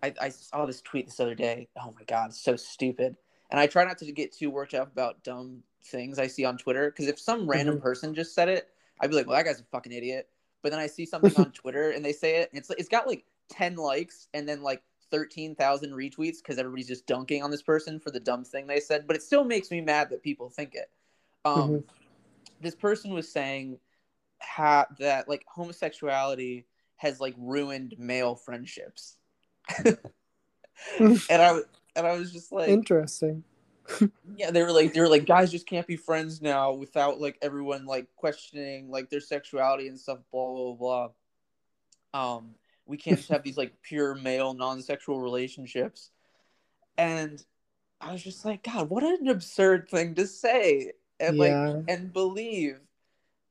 I, I saw this tweet this other day. Oh my God, it's so stupid. And I try not to get too worked up about dumb things I see on Twitter. Because if some random mm-hmm. person just said it, I'd be like, well, that guy's a fucking idiot. But then I see something on Twitter and they say it. And it's, it's got like ten likes and then like thirteen thousand retweets because everybody's just dunking on this person for the dumb thing they said, but it still makes me mad that people think it. Um, mm-hmm. This person was saying how, that, like, homosexuality has, like, ruined male friendships. and I and I was just like... Interesting. Yeah, they were like, they were like, guys just can't be friends now without, like, everyone, like, questioning, like, their sexuality and stuff, blah, blah, blah. Um, we can't just have these, like, pure male non-sexual relationships. And I was just like, God, what an absurd thing to say and yeah. like and believe.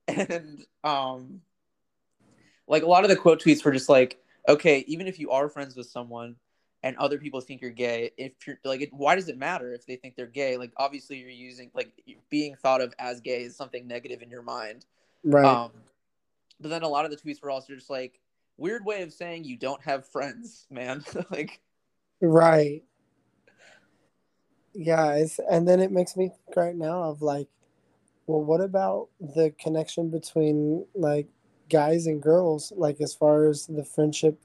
And um, like, a lot of the quote tweets were just like, okay, even if you are friends with someone and other people think you're gay, if you're like, it, why does it matter if they think they're gay? Like, obviously you're using, like, being thought of as gay is something negative in your mind, right? Um, but then a lot of the tweets were also just like, weird way of saying you don't have friends, man. Like, right. Yeah, it's, and then it makes me think right now of, like, well, what about the connection between, like, guys and girls, like, as far as the friendship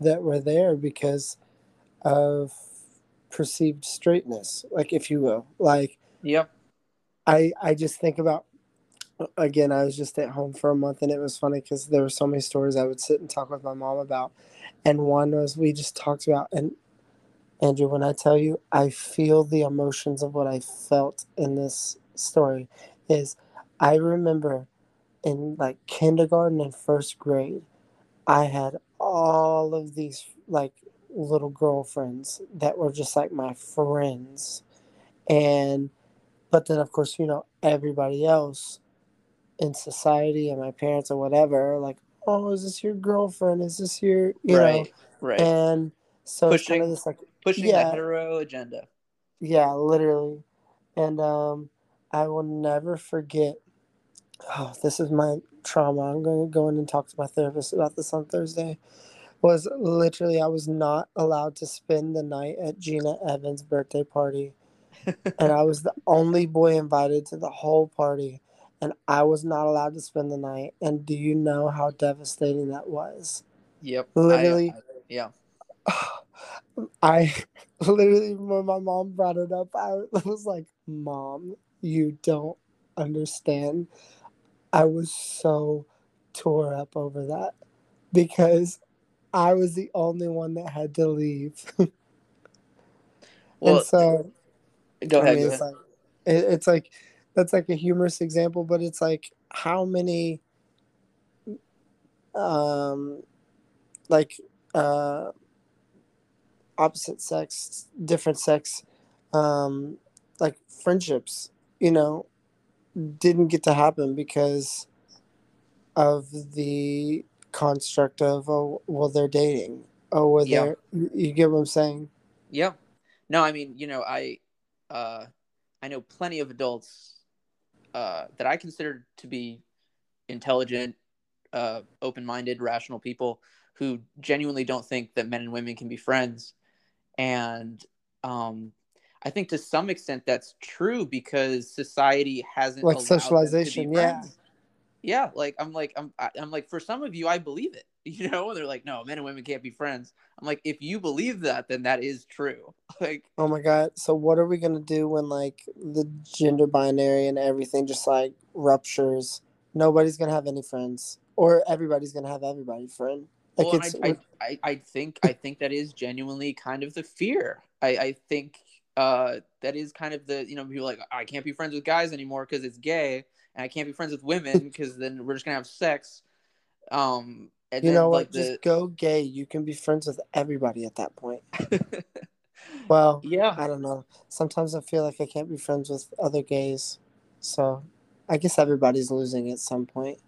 that were there because of perceived straightness, like, if you will. Like, yep. I I just think about, again, I was just at home for a month, and it was funny because there were so many stories I would sit and talk with my mom about. And one was, we just talked about, and Andrew, when I tell you, I feel the emotions of what I felt in this story, is I remember in, like, kindergarten and first grade, I had all of these, like, little girlfriends that were just, like, my friends. And, but then, of course, you know, everybody else in society and my parents or whatever, like, oh, is this your girlfriend? Is this your, you right, know? Right. And so pushing, it's kind of this, like, pushing yeah, the hetero agenda. Yeah, literally. And um, I will never forget. Oh, this is my trauma. I'm going to go in and talk to my therapist about this on Thursday. Was literally, I was not allowed to spend the night at Gina Evans' birthday party. And I was the only boy invited to the whole party. And I was not allowed to spend the night. And do you know how devastating that was? Yep. Literally. I, I, yeah. I literally, when my mom brought it up, I was like, Mom, you don't understand. I was so tore up over that because I was the only one that had to leave. Well, and so, go ahead. I mean, go it's, ahead. Like, it, it's like, that's like a humorous example, but it's like, how many, um, like, uh, opposite sex, different sex, um, like, friendships, you know, didn't get to happen because of the construct of, oh, well, they're dating. Oh, well, yeah. they're, you get what I'm saying? Yeah. No, I mean, you know, I, uh, I know plenty of adults Uh, that I consider to be intelligent, uh, open-minded, rational people who genuinely don't think that men and women can be friends. And um, I think to some extent that's true because society hasn't like allowed socialization. Them to be friends. Yeah, yeah. Like I'm like I'm I'm like for some of you I believe it. You know, they're like, no, men and women can't be friends. I'm like, if you believe that, then that is true. Like, oh my God. So what are we going to do when, like, the gender binary and everything just, like, ruptures? Nobody's going to have any friends, or everybody's going to have everybody friend. Like, well, it's, I, I, I think, I think that is genuinely kind of the fear. I, I think uh, that is kind of the, you know, people like, I can't be friends with guys anymore because it's gay, and I can't be friends with women because then we're just going to have sex. Um, And you then, know what? Like, just the... go gay. You can be friends with everybody at that point. Well, yeah. I don't know. Sometimes I feel like I can't be friends with other gays. So I guess everybody's losing at some point.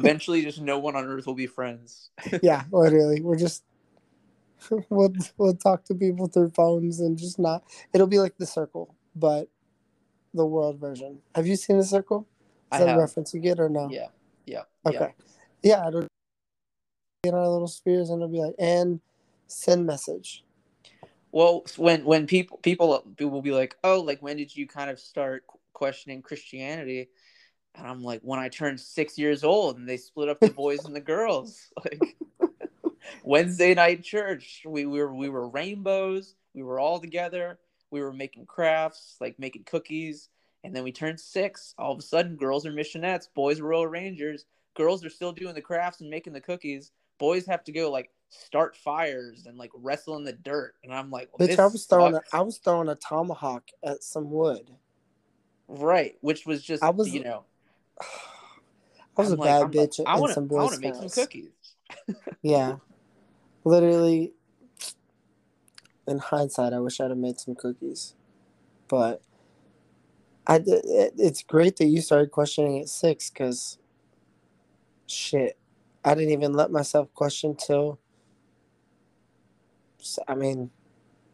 Eventually, just no one on earth will be friends. Yeah, literally. We're just... We'll, we'll talk to people through phones and just not... It'll be like The Circle, but the world version. Have you seen The Circle? Is I that have. A reference you get or no? Yeah, yeah. Okay. Yeah. Yeah, it'll get our little spheres, and it'll be like, and send message. Well, when when people people will be like, oh, like, when did you kind of start questioning Christianity? And I'm like, when I turned six years old, and they split up the boys and the girls. Like, Wednesday night church. We, we were we were rainbows. We were all together. We were making crafts, like making cookies. And then we turned six. All of a sudden, girls are missionettes. Boys are Royal Rangers. Girls are still doing the crafts and making the cookies. Boys have to go like start fires and like wrestle in the dirt. And I'm like, well, bitch, I was throwing a, I was throwing a tomahawk at some wood. Right, which was just I was, you know, I was I'm a like, bad I'm bitch. Like, I want to make some cookies. Yeah, literally. In hindsight, I wish I'd have made some cookies, but I it, it's great that you started questioning at six, because shit, I didn't even let myself question till, I mean,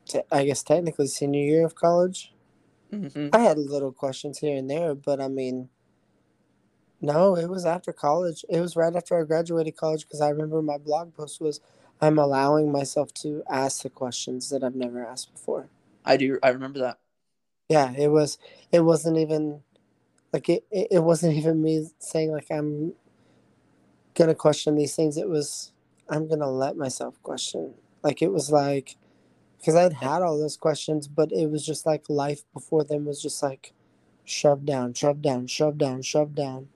t- I guess technically senior year of college. Mm-hmm. I had little questions here and there, but I mean, no, it was after college. It was right after I graduated college, because I remember my blog post was, I'm allowing myself to ask the questions that I've never asked before. I do. I remember that. Yeah, it was, it wasn't even like, it, it, it wasn't even me saying like, I'm going to question these things. It was, I'm going to let myself question. Like, it was like, because I'd had all those questions, but it was just like life before them was just like shoved down, shoved down, shoved down, shoved down.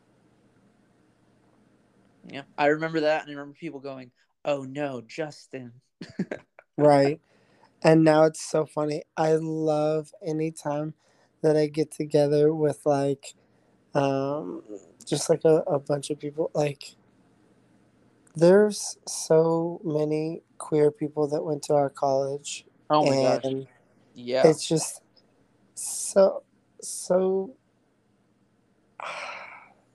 Yeah, I remember that. And I remember people going, oh no, Justin. Right. And now it's so funny. I love any time that I get together with like, um, just like a, a bunch of people. Like, there's so many queer people that went to our college. Oh my gosh. Yeah. It's just so, so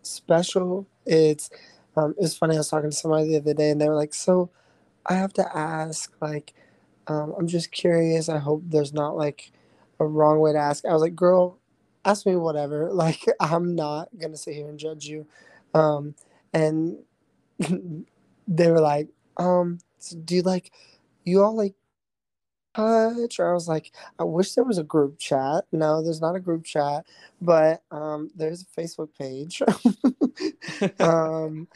special. It's, Um, it was funny, I was talking to somebody the other day, and they were like, so I have to ask, like, um, I'm just curious. I hope there's not, like, a wrong way to ask. I was like, girl, ask me whatever. Like, I'm not going to sit here and judge you. Um, and they were like, um, so do you, like, you all, like, touch? Or I was like, I wish there was a group chat. No, there's not a group chat, but um, there's a Facebook page. um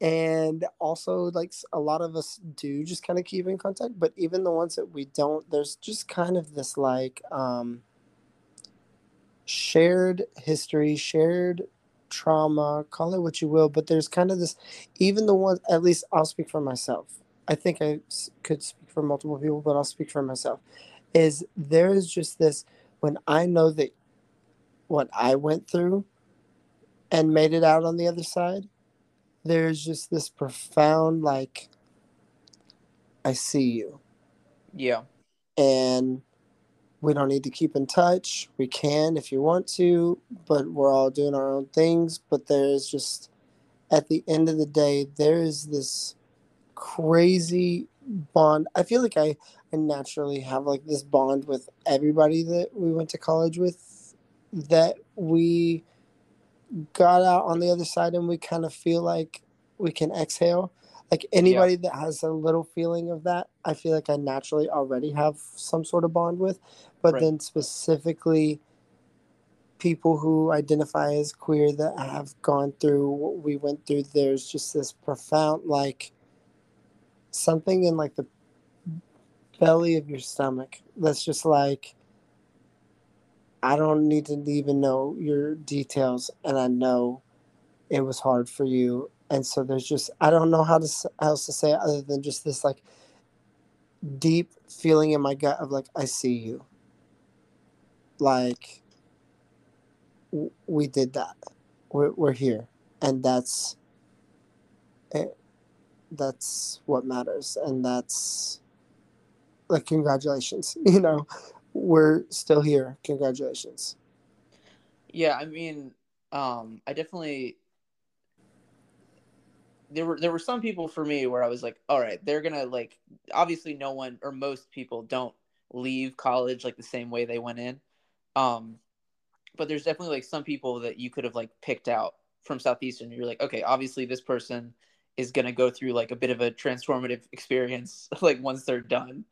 and also like a lot of us do just kind of keep in contact, but even the ones that we don't, there's just kind of this like um shared history, shared trauma, call it what you will, but there's kind of this, even the ones, at least I'll speak for myself, I think I could speak for multiple people, but I'll speak for myself, is there is just this, when I know that what I went through and made it out on the other side, there's just this profound, like, I see you. Yeah. And we don't need to keep in touch. We can if you want to, but we're all doing our own things. But there's just, at the end of the day, there is this crazy bond. I feel like I, I naturally have, like, this bond with everybody that we went to college with, that we got out on the other side and we kind of feel like we can exhale. Like anybody yeah. that has a little feeling of that, I feel like I naturally already have some sort of bond with. But right. then specifically people who identify as queer that have gone through what we went through, there's just this profound, like, something in like the belly of your stomach that's just like, I don't need to even know your details, and I know it was hard for you. And so there's just, I don't know how, to, how else to say it other than just this, like, deep feeling in my gut of, like, I see you. Like, w- we did that. We're, we're here. And that's, it, that's what matters. And that's, like, congratulations, you know? We're still here. Congratulations. Yeah, I mean, um, I definitely there were there were some people for me where I was like, all right, they're gonna like obviously no one or most people don't leave college like the same way they went in. Um, but there's definitely like some people that you could have like picked out from Southeastern. You're like, okay, obviously this person is gonna go through like a bit of a transformative experience like once they're done.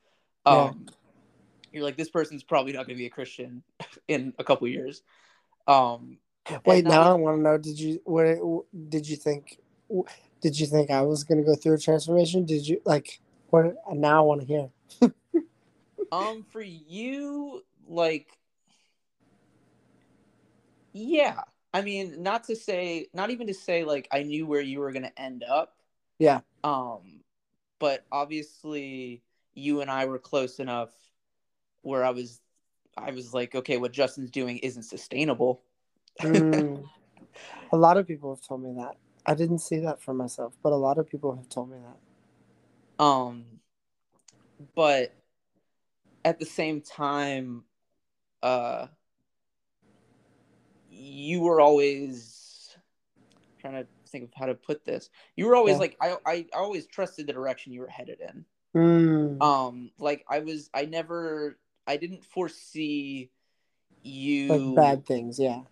Um yeah. You're like, this person's probably not going to be a Christian in a couple years. Um, Wait, now I want to know, did you, what, did you think, did you think I was going to go through a transformation? Did you, like, What I now want to hear. um, for you, like, yeah. I mean, not to say, not even to say, like, I knew where you were going to end up. Yeah. Um, but obviously, you and I were close enough where I was, I was like, okay, what Justin's doing isn't sustainable. mm. A lot of people have told me that. I didn't see that for myself, but a lot of people have told me that. Um, but at the same time, uh, you were always I'm trying to think of how to put this. You were always yeah. like, I, I always trusted the direction you were headed in. Mm. Um, like I was, I never, I didn't foresee you like bad things. Yeah.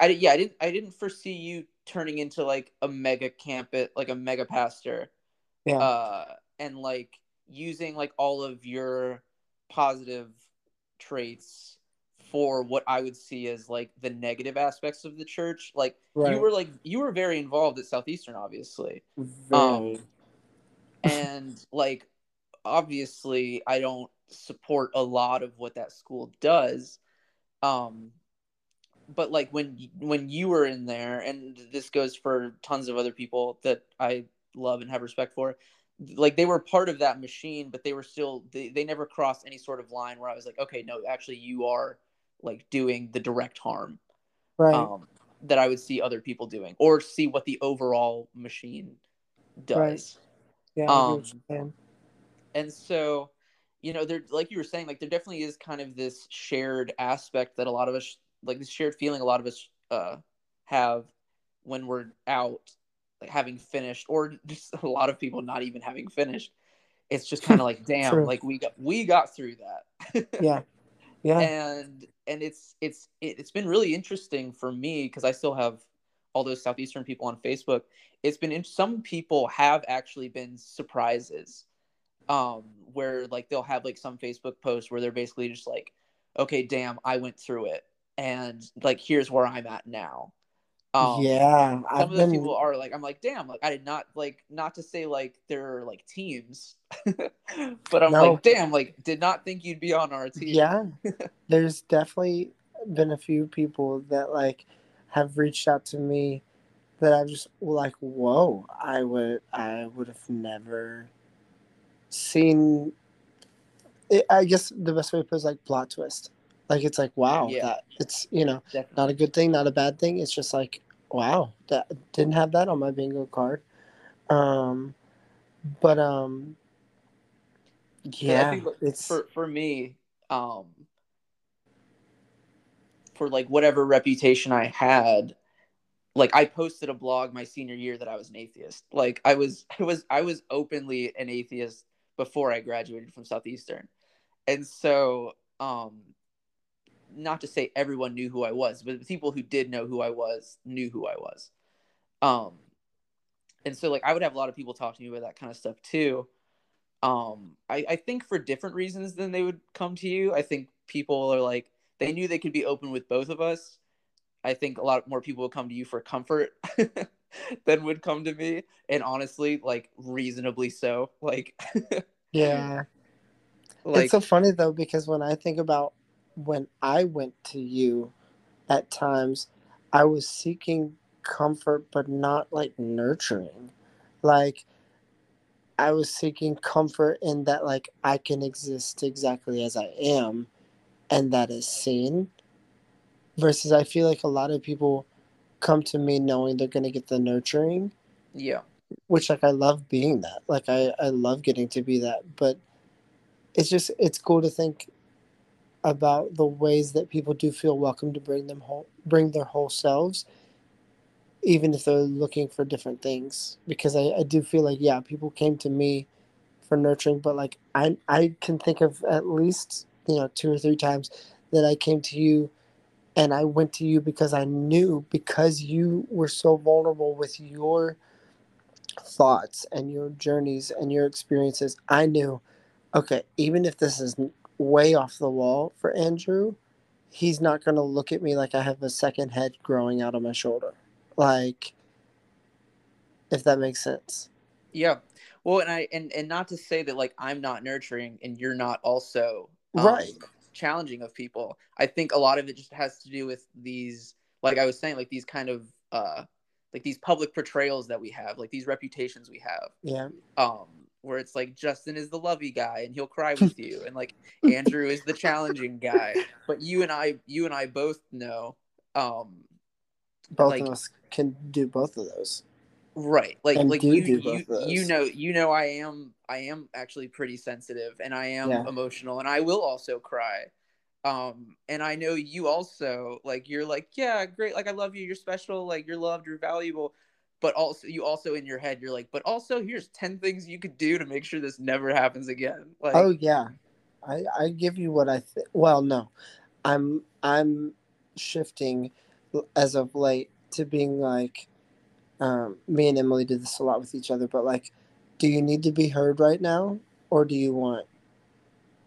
I, yeah, I didn't. I didn't foresee you turning into like a mega campus, like a mega pastor, yeah, uh, and like using like all of your positive traits for what I would see as like the negative aspects of the church. Like right. you were like you were very involved at Southeastern, obviously, um, and like obviously I don't support a lot of what that school does. Um, But like when when you were in there, and this goes for tons of other people that I love and have respect for, like they were part of that machine, but they were still they, they never crossed any sort of line where I was like, okay, no, actually you are like doing the direct harm, right? Um, that I would see other people doing or see what the overall machine does. Right. Yeah. Um, and so, you know, there like you were saying, like there definitely is kind of this shared aspect that a lot of us. Like this shared feeling a lot of us uh, have when we're out, like having finished, or just a lot of people not even having finished. It's just kind of like, damn, True. like we got we got through that. yeah, yeah. And and it's it's it, it's been really interesting for me because I still have all those Southeastern people on Facebook. It's been in, some people have actually been surprises, um, where like they'll have like some Facebook post where they're basically just like, okay, damn, I went through it. And like, here's where I'm at now. Um, yeah, I've some of the been... people are like, I'm like, damn, like I did not like, not to say like they're like teams, but I'm no. like, damn, like did not think you'd be on our team. Yeah, there's definitely been a few people that like have reached out to me that I've just like, whoa, I would, I would have never seen. It, I guess the best way to put it is like plot twist. Like, it's like, wow, yeah. that it's, you know, Definitely. not a good thing, not a bad thing. It's just like, wow, that didn't have that on my bingo card. Um, but, um, yeah, I think, like, it's for, for me, um, for like whatever reputation I had, like I posted a blog my senior year that I was an atheist. Like I was, I was, I was openly an atheist before I graduated from Southeastern. And so, um, not to say everyone knew who I was, but the people who did know who I was knew who I was. Um, and so like, I would have a lot of people talk to me about that kind of stuff too. Um, I, I think for different reasons than they would come to you. I think people are like, they knew they could be open with both of us. I think a lot more people would come to you for comfort than would come to me. And honestly, like reasonably so, like, yeah. Like, it's so funny though, because when I think about when I went to you at times, I was seeking comfort, but not like nurturing. Like I was seeking comfort in that, like I can exist exactly as I am. And that is seen versus I feel like a lot of people come to me knowing they're going to get the nurturing. Yeah. Which like, I love being that, like I, I love getting to be that, but it's just, it's cool to think about the ways that people do feel welcome to bring them whole, bring their whole selves, even if they're looking for different things. Because I, I do feel like, yeah, people came to me for nurturing, but like I I can think of at least, you know, two or three times that I came to you and I went to you because I knew, because you were so vulnerable with your thoughts and your journeys and your experiences, I knew, okay, even if this is way off the wall for Andrew, he's not going to look at me like I have a second head growing out of my shoulder. Like, if that makes sense. Yeah. Well, and I and, and not to say that like I'm not nurturing and you're not also um, right challenging of people. I think a lot of it just has to do with these, like I was saying, like these kind of uh like these public portrayals that we have, like these reputations we have. Yeah. Um, where it's like Justin is the lovey guy and he'll cry with you, and like Andrew is the challenging guy. But you and I, you and I both know, um, both like, of us can do both of those. Right. Like and like do you, do both you, of those. you know you know I am I am actually pretty sensitive, and I am yeah. emotional, and I will also cry. Um, and I know you also, like, you're like, yeah, great. Like, I love you. You're special. Like, you're loved. You're valuable. But also, you also in your head, you're like, but also here's ten things you could do to make sure this never happens again. Like, oh, yeah. I, I give you what I think. Well, no, I'm, I'm shifting as of late to being like, um, me and Emily did this a lot with each other, but like, do you need to be heard right now? Or do you want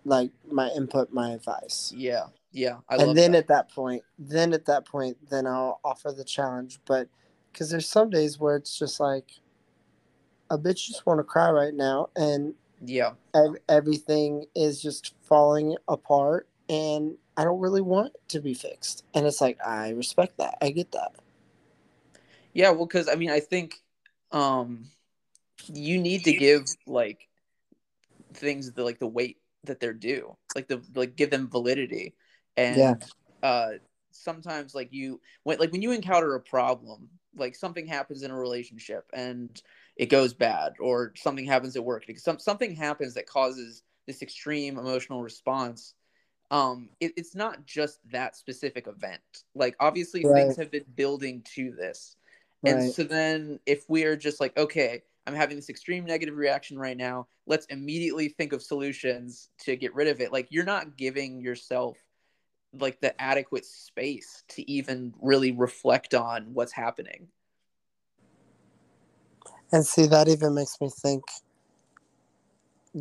like my input, my advice? Yeah. Yeah. I and love then that. at that point, then at that point, then I'll offer the challenge. But because there's some days where it's just like, a bitch just want to cry right now. And yeah, ev- everything is just falling apart and I don't really want it to be fixed. And it's like, I respect that. I get that. Yeah. Well, cause I mean, I think, um, you need to give like things the, like the weight that they're due, like the like give them validity. And yeah. uh sometimes like you when like when you encounter a problem, like something happens in a relationship and it goes bad, or something happens at work, some something happens that causes this extreme emotional response, um it, it's not just that specific event. Like obviously right. things have been building to this, right. and so then if we are just like, okay, I'm having this extreme negative reaction right now, let's immediately think of solutions to get rid of it. Like you're not giving yourself like the adequate space to even really reflect on what's happening. And see, that even makes me think,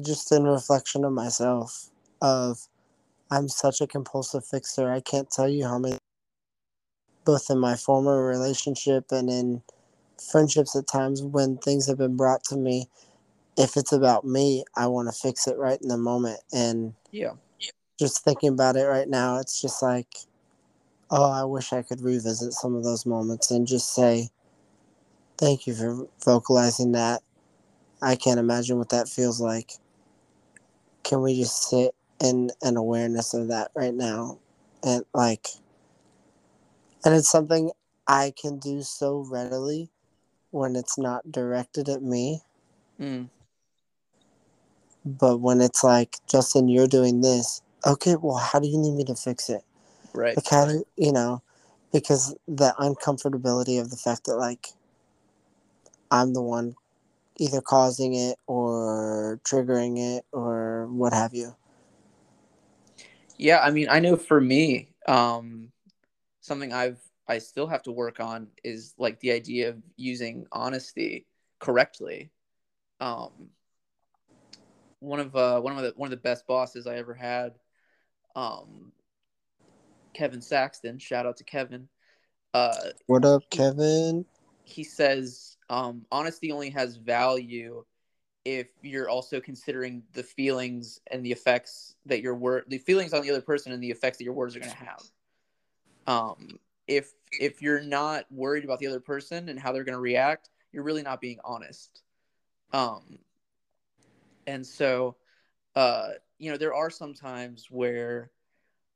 just in reflection of myself, of I'm such a compulsive fixer. I can't tell you how many, both in my former relationship and in friendships at times when things have been brought to me, if it's about me, I want to fix it right in the moment. And yeah, just thinking about it right now, it's just like, oh, I wish I could revisit some of those moments and just say, thank you for vocalizing that. I can't imagine what that feels like. Can we just sit in an awareness of that right now? And like, and it's something I can do so readily when it's not directed at me. Mm. But when it's like, Justin, you're doing this. Okay, well, how do you need me to fix it? Right. Like, how do, you know, because the uncomfortability of the fact that, like, I'm the one either causing it or triggering it or what have you. Yeah, I mean, I know for me, um, something I've, I still have to work on is like the idea of using honesty correctly. Um, one of uh, one of the one of the best bosses I ever had, um, Kevin Saxton. Shout out to Kevin. Uh, what up, Kevin? He, he says um, honesty only has value if you're also considering the feelings and the effects that your word, the feelings on the other person, and the effects that your words are going to have. Um. If if you're not worried about the other person and how they're going to react, you're really not being honest. Um, and so, uh, you know, there are some times where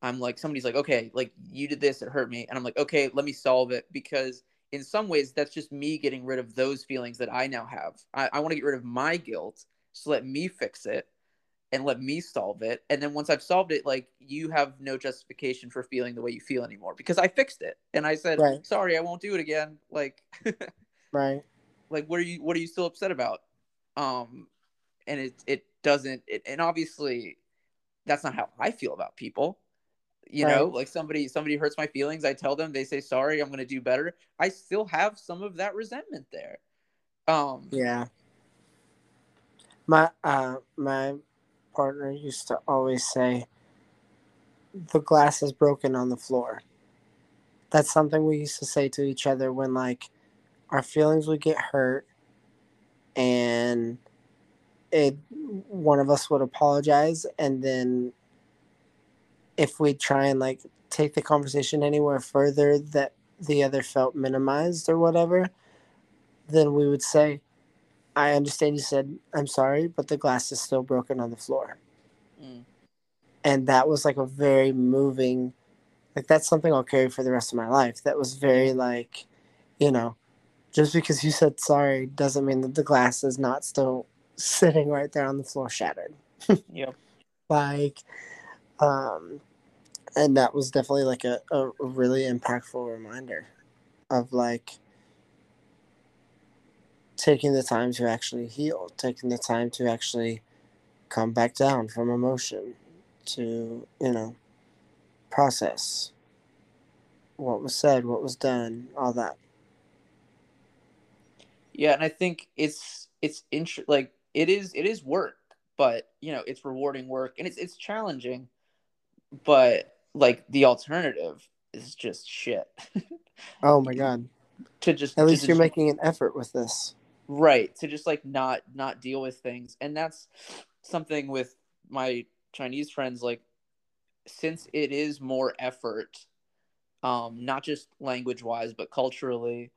I'm like, somebody's like, okay, like you did this, it hurt me. And I'm like, okay, let me solve it. Because in some ways, that's just me getting rid of those feelings that I now have. I, I want to get rid of my guilt. So let me fix it and let me solve it. And then once I've solved it, like you have no justification for feeling the way you feel anymore, because I fixed it. And I said, right. sorry, I won't do it again. Like, right. Like, what are you, what are you still upset about? Um, and it, it doesn't, it, and obviously that's not how I feel about people, you right. know, like somebody, somebody hurts my feelings. I tell them, they say, sorry, I'm going to do better. I still have some of that resentment there. Um, yeah. My, uh, my, partner used to always say, the glass is broken on the floor. That's something we used to say to each other when like our feelings would get hurt and it one of us would apologize, and then if we try and like take the conversation anywhere further that the other felt minimized or whatever, then we would say, I understand you said I'm sorry, but the glass is still broken on the floor. Mm. And that was like a very moving, like that's something I'll carry for the rest of my life. That was very like, you know, just because you said sorry doesn't mean that the glass is not still sitting right there on the floor shattered. Yep. Like, um, and that was definitely like a, a really impactful reminder of like taking the time to actually heal, taking the time to actually come back down from emotion to, you know, process what was said, what was done, all that. Yeah, and I think it's it's int- like it is it is work, but you know, it's rewarding work and it's it's challenging, but like the alternative is just shit. Oh my God. To just at least just, you're making an effort with this. Right. To just like not not deal with things. And that's something with my Chinese friends, like since it is more effort, um, not just language wise, but culturally,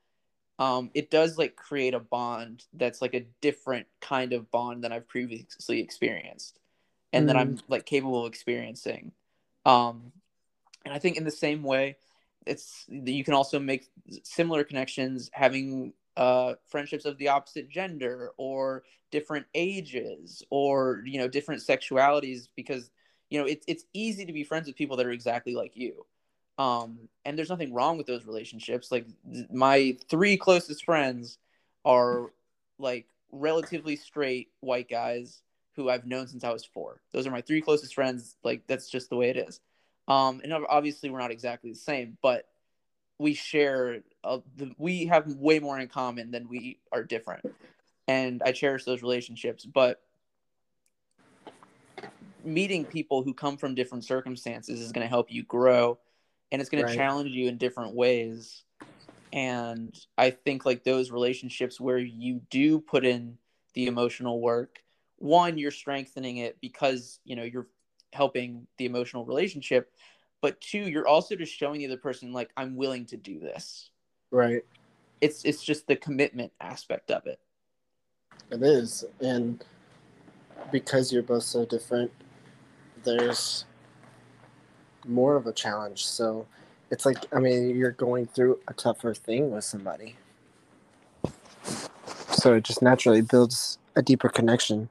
um, it does like create a bond that's like a different kind of bond than I've previously experienced and mm. that I'm like capable of experiencing. Um, and I think in the same way, it's you can also make similar connections having uh, friendships of the opposite gender or different ages or, you know, different sexualities, because, you know, it's it's easy to be friends with people that are exactly like you. Um, and there's nothing wrong with those relationships. Like th- my three closest friends are like relatively straight white guys who I've known since I was four. Those are my three closest friends. Like that's just the way it is. Um, and obviously we're not exactly the same, but we share, uh, the, we have way more in common than we are different. And I cherish those relationships, but meeting people who come from different circumstances is going to help you grow, and it's going right. to challenge you in different ways. And I think like those relationships where you do put in the emotional work, one, you're strengthening it because, you know, you're helping the emotional relationship, but two, you're also just showing the other person like I'm willing to do this. Right. It's it's just the commitment aspect of it. It is. And because you're both so different, there's more of a challenge. So it's like, I mean, you're going through a tougher thing with somebody. So it just naturally builds a deeper connection.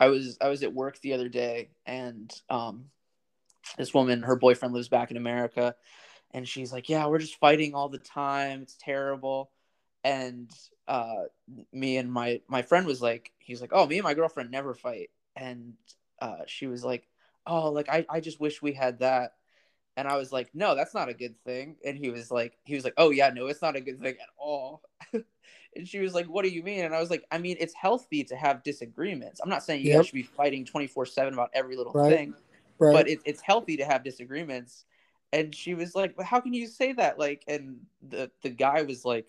I was I was at work the other day, and um, this woman, her boyfriend lives back in America, and she's like, "Yeah, we're just fighting all the time. It's terrible." And uh, me and my my friend was like, he's like, "Oh, me and my girlfriend never fight," and uh, she was like, "Oh, like I I just wish we had that," and I was like, "No, that's not a good thing." And he was like, he was like, "Oh yeah, no, it's not a good thing at all." And she was like, "What do you mean?" And I was like, "I mean, it's healthy to have disagreements. I'm not saying you yep. guys should be fighting twenty-four seven about every little right. thing, right. but it, it's healthy to have disagreements." And she was like, "Well, how can you say that?" Like, and the, the guy was like,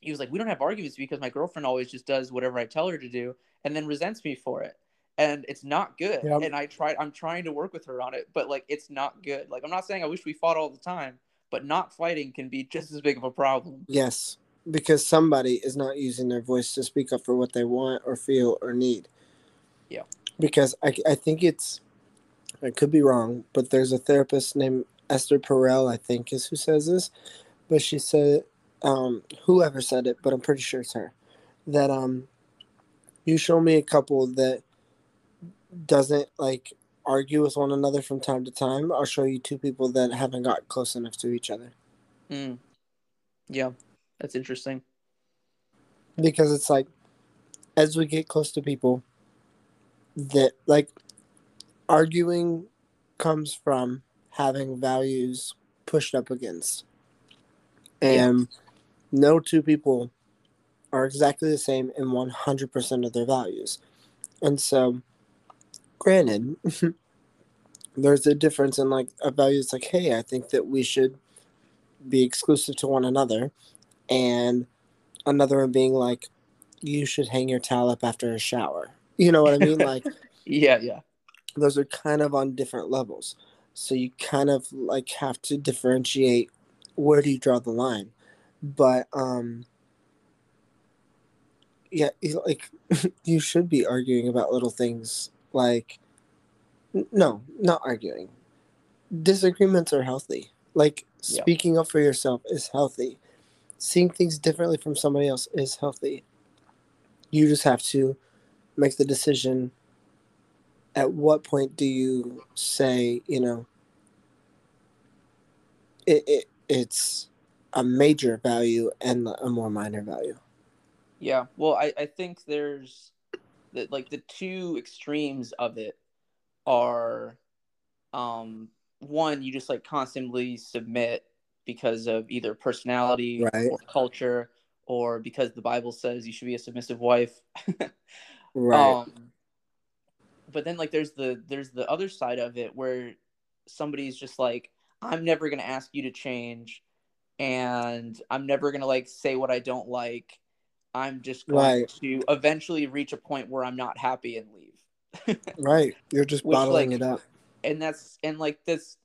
he was like, "We don't have arguments because my girlfriend always just does whatever I tell her to do and then resents me for it. And it's not good." Yep. And I tried, I'm trying to work with her on it, but like, it's not good. Like, I'm not saying I wish we fought all the time, but not fighting can be just as big of a problem. Yes. Because somebody is not using their voice to speak up for what they want or feel or need. Yeah. Because I, I think it's, I could be wrong, but there's a therapist named Esther Perel, I think is who says this. But she said, um, whoever said it, but I'm pretty sure it's her, that um, you show me a couple that doesn't, like, argue with one another from time to time, I'll show you two people that haven't got close enough to each other. Mm. Yeah. That's interesting. Because it's like, as we get close to people, that, like, arguing comes from having values pushed up against. And yeah. no two people are exactly the same in one hundred percent of their values. And so, granted, there's a difference in, like, a value that's like, hey, I think that we should be exclusive to one another. And another one being like, you should hang your towel up after a shower. You know what I mean? Like, yeah, yeah. Those are kind of on different levels. So you kind of like have to differentiate, where do you draw the line? But, um, yeah, like you should be arguing about little things. Like, no, not arguing. Disagreements are healthy. Like, yeah. Speaking up for yourself is healthy. Seeing things differently from somebody else is healthy. You just have to make the decision. At what point do you say, you know, it, it it's a major value and a more minor value? Yeah, well, I, I think there's, the, like, the two extremes of it are, um, one, you just, like, constantly submit because of either personality right. or culture or because the Bible says you should be a submissive wife. right. Um, but then, like, there's the there's the other side of it where somebody's just like, I'm never going to ask you to change, and I'm never going to, like, say what I don't like. I'm just going right. to eventually reach a point where I'm not happy and leave. right. You're just Which, bottling like, it up. And that's, and like this,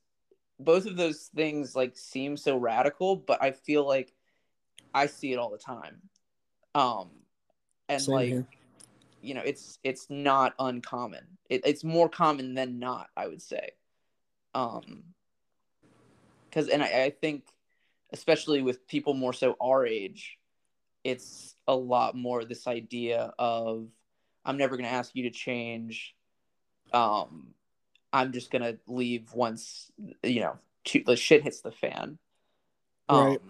both of those things like seem so radical, but I feel like I see it all the time. Um, and Same like, here. you know, it's, it's not uncommon. It, it's more common than not, I would say. Um, cause, and I, I think especially with people more so our age, it's a lot more this idea of, I'm never going to ask you to change. Um, I'm just going to leave once, you know, to, the shit hits the fan. Um, right.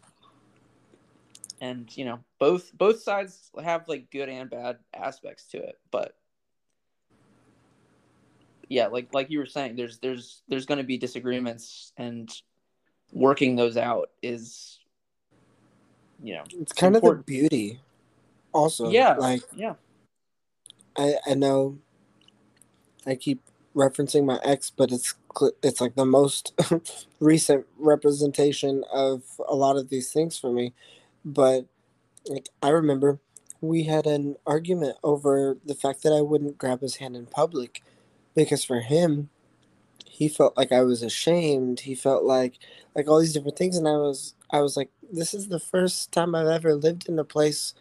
And, you know, both, both sides have like good and bad aspects to it, but yeah, like, like you were saying, there's, there's, there's going to be disagreements, and working those out is, you know, it's kind important. of the beauty also. Yeah. Like, yeah. I, I know I keep referencing my ex, but it's, it's like the most recent representation of a lot of these things for me. But like, I remember we had an argument over the fact that I wouldn't grab his hand in public, because for him, he felt like I was ashamed. He felt like, like all these different things. And I was, I was like, this is the first time I've ever lived in a place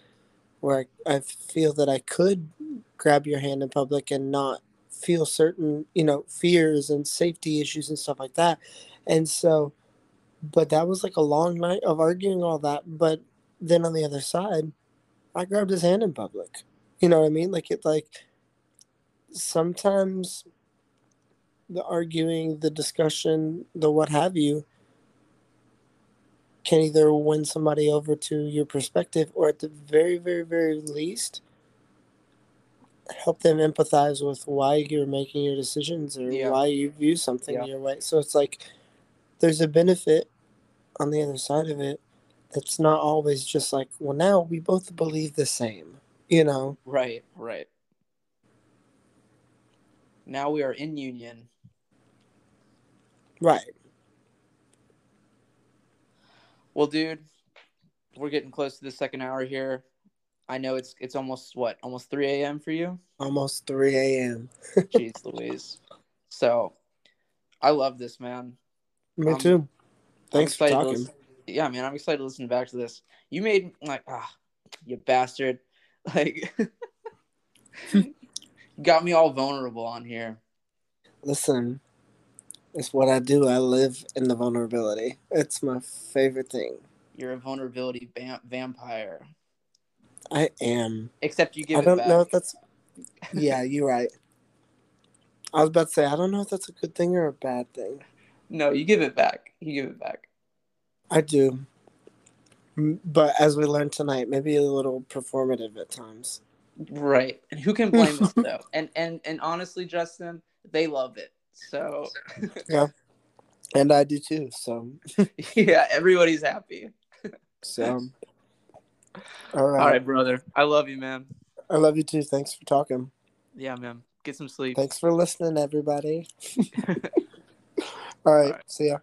where I, I feel that I could grab your hand in public and not feel certain, you know, fears and safety issues and stuff like that. And so, but that was like a long night of arguing all that. But then on the other side, I grabbed his hand in public. You know what I mean? Like it, like sometimes the arguing, the discussion, the what have you, can either win somebody over to your perspective, or at the very, very, very least, help them empathize with why you're making your decisions or yeah. why you view something yeah. your way. So it's like there's a benefit on the other side of it. It's not always just like, well, now we both believe the same, you know? Right, right. Now we are in union. Right. Well, dude, we're getting close to the second hour here. I know it's it's almost, what, almost three a.m. for you? Almost three a.m. Jeez Louise. So, I love this, man. Me um, too. Thanks for talking. Listen, yeah, man, I'm excited to listen back to this. You made, like, ah, you bastard. Like, got me all vulnerable on here. Listen. It's what I do. I live in the vulnerability. It's my favorite thing. You're a vulnerability va- vampire. I am. Except you give it back. I don't know if that's... Yeah, you're right. I was about to say, I don't know if that's a good thing or a bad thing. No, you give it back. You give it back. I do. But as we learned tonight, maybe a little performative at times. Right. And who can blame us, though? And, and, and honestly, Justin, they love it. So yeah, and I do too. So yeah, everybody's happy. So all right. all right, brother. I love you, man. I love you too. Thanks for talking. Yeah, man. Get some sleep. Thanks for listening, everybody. all, right, all right. See ya.